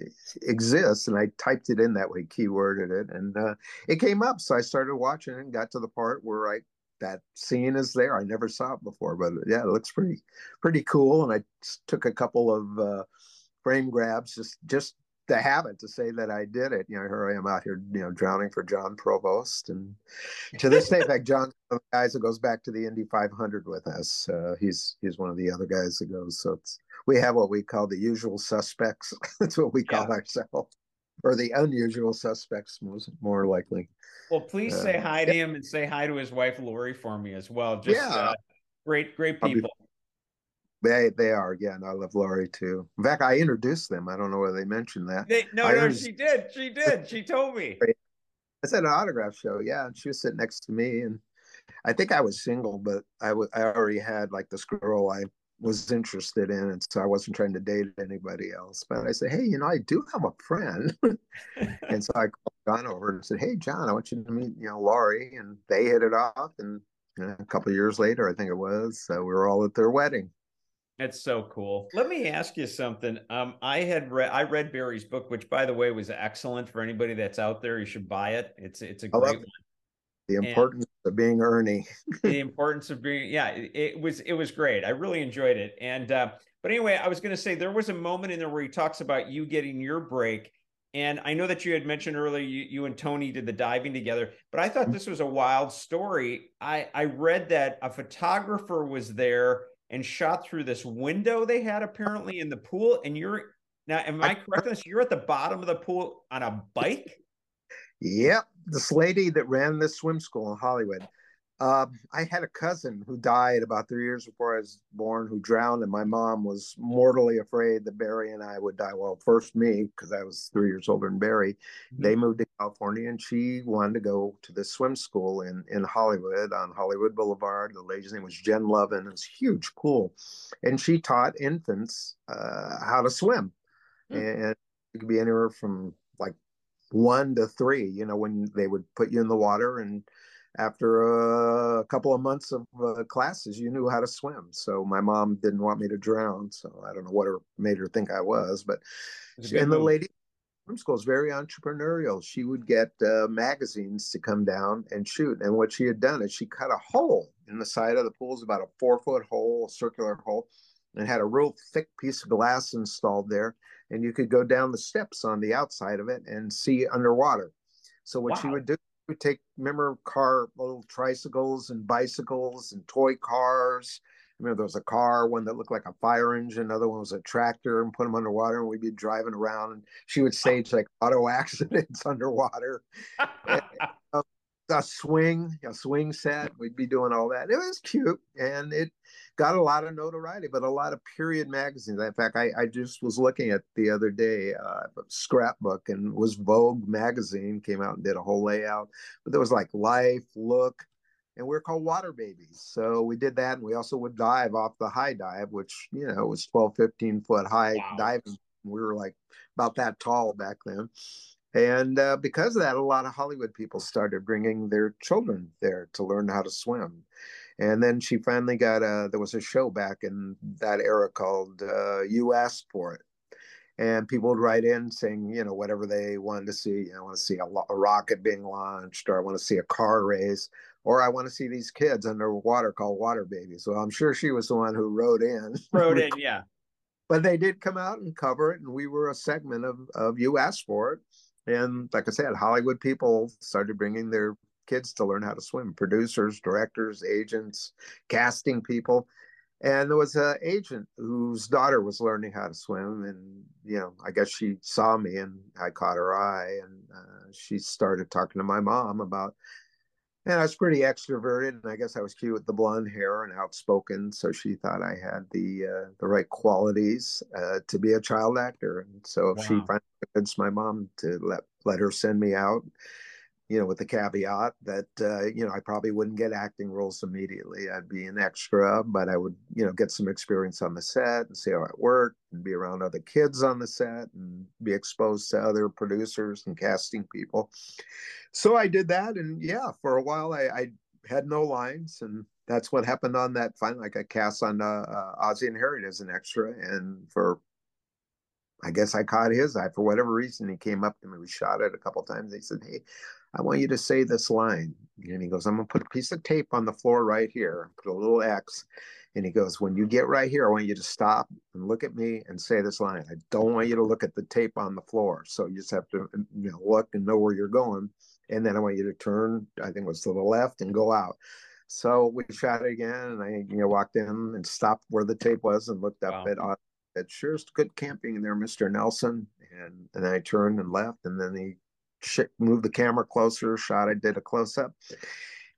exists? And I typed it in that way, keyworded it, and uh, it came up. So I started watching it and got to the part where I, that scene is there. I never saw it before, but yeah, it looks pretty, pretty cool. And I took a couple of uh, frame grabs just, just to have it, to say that I did it. You know, here I am out here, you know, drowning for John Provost. And to this day, in fact, John's one of the guys that goes back to the Indy five hundred with us. Uh, he's, he's one of the other guys that goes. So it's, we have what we call the usual suspects. That's what we call yeah. ourselves. Or the unusual suspects, most, more likely. Well, please uh, say hi to yeah. him, and say hi to his wife, Lori, for me as well. Just yeah. uh, great, great people. They they are, yeah, and I love Lori, too. In fact, I introduced them. I don't know whether they mentioned that. They, no, I no, she did. She did. She told me. It's at an autograph show, yeah, and she was sitting next to me, and I think I was single, but I, w I already had, like, this girl I was interested in, and so I wasn't trying to date anybody else. But I said, hey, you know, I do have a friend. And so I called John over and said, hey, John, I want you to meet, you know, Laurie. And they hit it off. And you know, a couple of years later, I think it was, so we were all at their wedding. That's so cool. Let me ask you something. Um, I had read, I read Barry's book, which, by the way, was excellent. For anybody that's out there, you should buy it. It's, it's a great one. The importance and of being Ernie. The importance of being, yeah, it, it was it was great. I really enjoyed it. And uh, but anyway, I was going to say there was a moment in there where he talks about you getting your break. And I know that you had mentioned earlier you, you and Tony did the diving together, but I thought this was a wild story. I, I read that a photographer was there and shot through this window they had apparently in the pool. And you're, now, am I correct in this? You're at the bottom of the pool on a bike? Yep. This lady that ran this swim school in Hollywood. Uh, I had a cousin who died about three years before I was born, who drowned. And my mom was mortally afraid that Barry and I would die. Well, first me, because I was three years older than Barry. Mm-hmm. They moved to California, and she wanted to go to this swim school in, in Hollywood, on Hollywood Boulevard. The lady's name was Jen Lovin. It was huge, cool. And she taught infants uh, how to swim. Mm-hmm. And it could be anywhere from like one to three, you know, when they would put you in the water, and after uh, a couple of months of uh, classes, you knew how to swim. So my mom didn't want me to drown. So I don't know what her, made her think I was, but she, and the lady from school is very entrepreneurial. She would get uh, magazines to come down and shoot. And what she had done is she cut a hole in the side of the pool. It's about a four foot hole, a circular hole, and had a real thick piece of glass installed there. And you could go down the steps on the outside of it and see underwater. So what wow. she would do, she would take, remember, car, little tricycles and bicycles and toy cars. I remember there was a car, one that looked like a fire engine, another one was a tractor, and put them underwater, and we'd be driving around. And she would stage like auto accidents underwater. And, um, a swing, a swing set. We'd be doing all that. It was cute, and it got a lot of notoriety, but a lot of period magazines. In fact, I, I just was looking at the other day, uh, a scrapbook, and was Vogue magazine came out and did a whole layout. But there was like Life, Look, and we were called Water Babies. So we did that, and we also would dive off the high dive, which, you know, was twelve, fifteen foot high wow. diving. We were like about that tall back then. And uh, because of that, a lot of Hollywood people started bringing their children there to learn how to swim. And then she finally got a, there was a show back in that era called uh, You Asked For It. And people would write in saying, you know, whatever they wanted to see. You know, I want to see a, a rocket being launched, or I want to see a car race, or I want to see these kids underwater called Water Babies. Well, I'm sure she was the one who wrote in. Wrote in, yeah. But they did come out and cover it. And we were a segment of, of You Asked For It. And like I said, Hollywood people started bringing their kids to learn how to swim, producers, directors, agents, casting people. And there was an agent whose daughter was learning how to swim. And, you know, I guess she saw me and I caught her eye, and uh, she started talking to my mom about, and I was pretty extroverted, and I guess I was cute with the blonde hair and outspoken. So she thought I had the uh, the right qualities uh, to be a child actor. And so wow. she finally convinced my mom to let, let her send me out, you know, with the caveat that, uh, you know, I probably wouldn't get acting roles immediately. I'd be an extra, but I would, you know, get some experience on the set and see how it worked, and be around other kids on the set and be exposed to other producers and casting people. So I did that. And yeah, for a while I, I had no lines. And that's what happened on that. Finally, I got cast on uh, uh, Ozzie and Harriet as an extra. And for, I guess I caught his eye. For whatever reason, he came up to me. We shot it a couple of times. He said, "Hey, I want you to say this line." And he goes, "I'm going to put a piece of tape on the floor right here, put a little X." And he goes, "When you get right here, I want you to stop and look at me and say this line. I don't want you to look at the tape on the floor. So you just have to, you know, look and know where you're going. And then I want you to turn, I think it was to the left, and go out." So we shot it again, and I, you know, walked in and stopped where the tape was and looked up at wow. it. "It sure is good camping there, Mister Nelson." And, and then I turned and left, and then he moved the camera closer, shot, I did a close-up.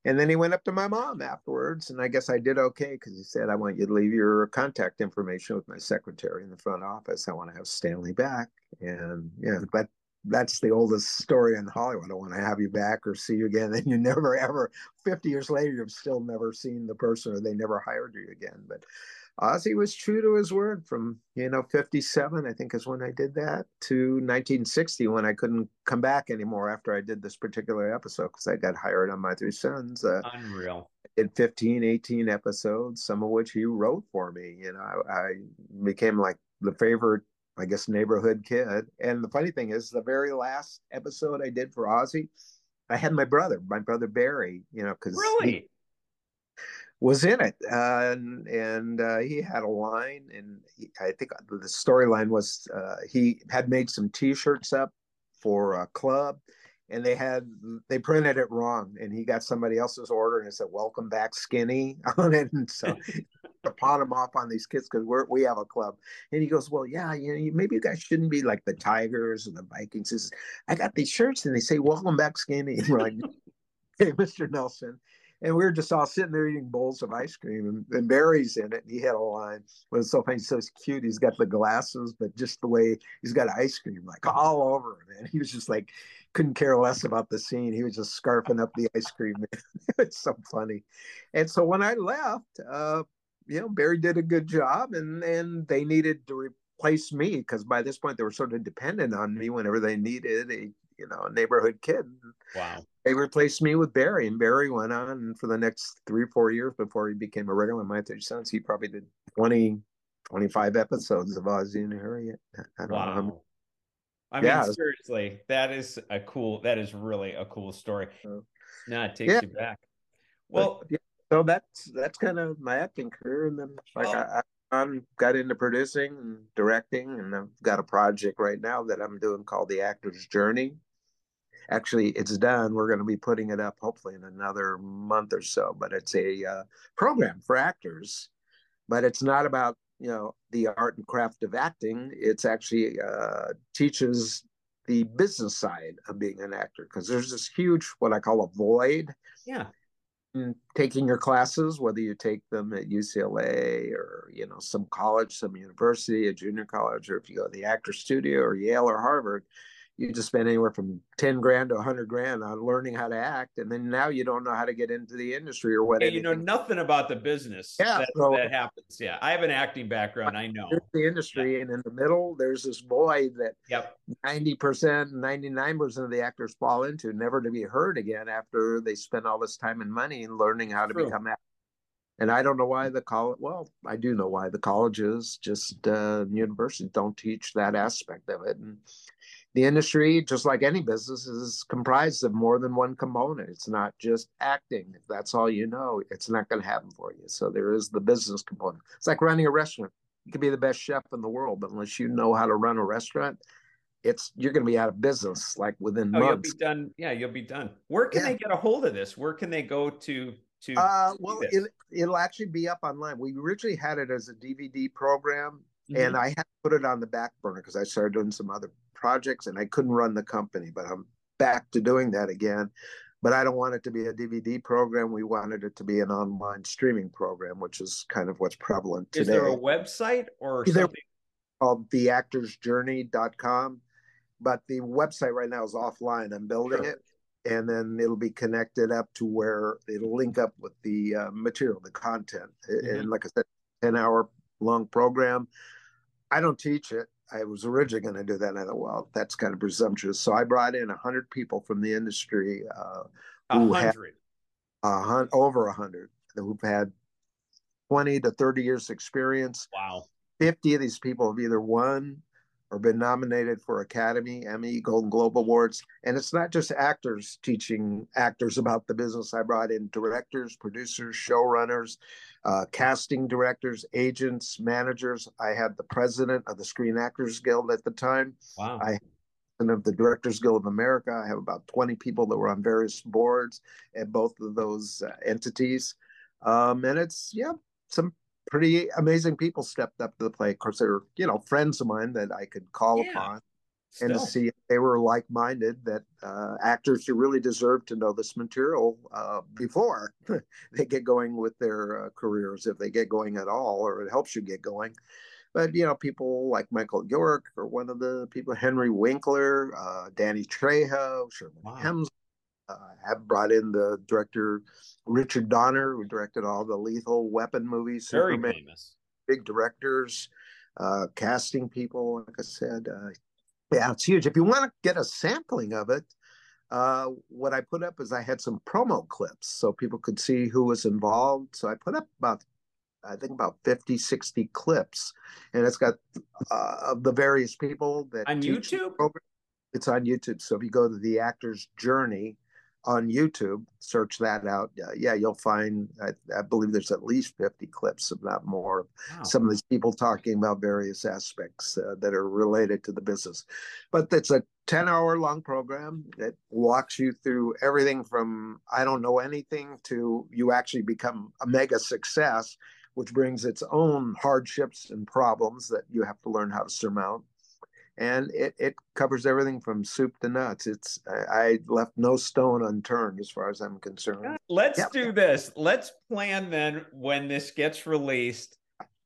And then he went up to my mom afterwards, and I guess I did okay, because he said, "I want you to leave your contact information with my secretary in the front office. I want to have Stanley back." And yeah, but that's the oldest story in Hollywood. "I want to have you back or see you again." And you never ever, fifty years later, you've still never seen the person, or they never hired you again. But Ozzie was true to his word from, you know, fifty-seven, I think is when I did that, to nineteen sixty, when I couldn't come back anymore after I did this particular episode, because I got hired on My Three Sons. Uh, Unreal. In fifteen, eighteen episodes, some of which you wrote for me. You know, I, I became like the favorite, I guess, neighborhood kid. And the funny thing is, the very last episode I did for Ozzie, I had my brother, my brother Barry, you know, because really? He, was in it, uh, and, and uh, he had a line, and he, I think the storyline was uh, he had made some T-shirts up for a club, and they had they printed it wrong, and he got somebody else's order, and it said "Welcome Back Skinny" on it, and so to pot him off on these kids, because we're we have a club, and he goes, "Well, yeah, you know, you, maybe you guys shouldn't be like the Tigers and the Vikings." He says, "I got these shirts, and they say 'Welcome Back Skinny.'" And we're like, "Hey, Mister Nelson." And we were just all sitting there eating bowls of ice cream, and, and Barry's in it, and he had a line. But it's so funny, he's so cute. He's got the glasses, but just the way he's got ice cream like all over him. And he was just like, couldn't care less about the scene. He was just scarfing up the ice cream. It's so funny. And so when I left, uh, you know, Barry did a good job, and and they needed to replace me, because by this point they were sort of dependent on me whenever they needed a, you know, a neighborhood kid. Wow. They replaced me with Barry, and Barry went on, and for the next three, four years before he became a regular on My Three Sons, he probably did twenty, twenty-five episodes of Ozzie and Harriet. I don't wow. know. I yeah. mean, seriously, that is a cool, that is really a cool story. So, no, it takes yeah. you back. Well, but, yeah, so that's, that's kind of my acting career. And then like oh. I, I got into producing and directing, and I've got a project right now that I'm doing called The Actor's Journey. Actually, it's done. We're going to be putting it up hopefully in another month or so, but it's a uh, program for actors, but it's not about, you know, the art and craft of acting. It's actually uh, teaches the business side of being an actor, because there's this huge, what I call a void. Yeah. In taking your classes, whether you take them at U C L A or, you know, some college, some university, a junior college, or if you go to the actor studio or Yale or Harvard, you just spend anywhere from ten grand to a hundred grand on learning how to act. And then now you don't know how to get into the industry or whatever. Yeah, you know nothing about the business. Yeah, that, so, that happens. Yeah. I have an acting background. I know the industry. Yeah. And in the middle, there's this void that yep. ninety percent, ninety-nine percent of the actors fall into, never to be heard again after they spend all this time and money in learning how to True. become actors. And I don't know why the college, well, I do know why the colleges, just uh, universities don't teach that aspect of it. And the industry, just like any business, is comprised of more than one component. It's not just acting. If that's all you know, it's not going to happen for you. So there is the business component. It's like running a restaurant. You could be the best chef in the world, but unless you know how to run a restaurant, it's you're going to be out of business like within oh, months. You'll be done. Yeah, you'll be done. Where can yeah. they get a hold of this? Where can they go to? to uh, well, it, it'll actually be up online. We originally had it as a D V D program, mm-hmm. and I had put it on the back burner because I started doing some other projects and I couldn't run the company, but I'm back to doing that again. But I don't want it to be a D V D program. We wanted it to be an online streaming program, which is kind of what's prevalent today. Is there a website or Either something called the actors journey dot com? But the website right now is offline. I'm building sure. it, and then it'll be connected up to where it'll link up with the uh, material, the content. Mm-hmm. And like I said, ten hour long program. I don't teach it. I was originally going to do that, and I thought, well, that's kind of presumptuous. So I brought in one hundred people from the industry. Uh, who had, uh, over one hundred who've had twenty to thirty years experience. Wow. fifty of these people have either won or been nominated for Academy, Emmy, Golden Globe Awards. And it's not just actors teaching actors about the business. I brought in directors, producers, showrunners, uh, casting directors, agents, managers. I had the president of the Screen Actors Guild at the time. Wow. I had of the Directors Guild of America. I have about twenty people that were on various boards at both of those uh, entities. Um, and it's, yeah, some pretty amazing people stepped up to the plate. Of course, they were, you know, friends of mine that I could call yeah. upon Still. and to see if they were like-minded, that uh, actors who really deserve to know this material uh, before they get going with their uh, careers, if they get going at all, or it helps you get going. But, you know, people like Michael York, or one of the people, Henry Winkler, uh, Danny Trejo, Sherman wow. Hemsworth. I have brought in the director Richard Donner, who directed all the Lethal Weapon movies. Very Superman, famous. Big directors, uh, casting people, like I said. Uh, yeah, it's huge. If you want to get a sampling of it, uh, what I put up is I had some promo clips so people could see who was involved. So I put up about, I think about fifty, sixty clips. And it's got uh, of the various people that- On YouTube? It's on YouTube. So if you go to The Actor's Journey on YouTube, search that out. Uh, yeah, you'll find, I, I believe there's at least fifty clips, if not more. Wow. Some of these people talking about various aspects uh, that are related to the business. But it's a ten hour long program that walks you through everything from I don't know anything to you actually become a mega success, which brings its own hardships and problems that you have to learn how to surmount. And it, it covers everything from soup to nuts. It's I, I left no stone unturned as far as I'm concerned. Let's yep. do this. Let's plan then when this gets released.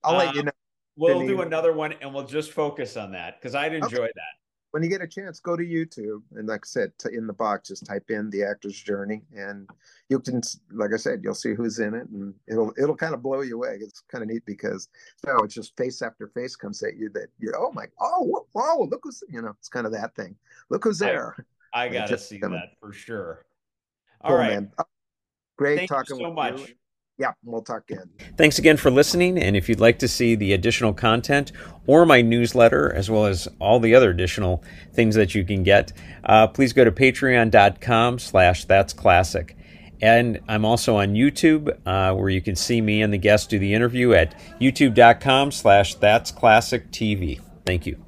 I'll um, let you know. We'll do even. another one and we'll just focus on that because I'd enjoy okay. that. When you get a chance, go to YouTube. And like I said, in the box, just type in The Actor's Journey. And you can, like I said, you'll see who's in it. And it'll it'll kind of blow you away. It's kind of neat because, you know, it's just face after face comes at you that you're, oh, my, oh, whoa, look who's, you know, it's kind of that thing. Look who's there. I, I got to see kinda, that for sure. All cool, right. Man. Oh, great Thank talking you so with much. You. Yeah, we'll talk again. Thanks again for listening. And if you'd like to see the additional content or my newsletter, as well as all the other additional things that you can get, uh, please go to patreon.com slash that's classic. And I'm also on YouTube, uh, where you can see me and the guests do the interview at youtube.com slash that's classic TV. Thank you.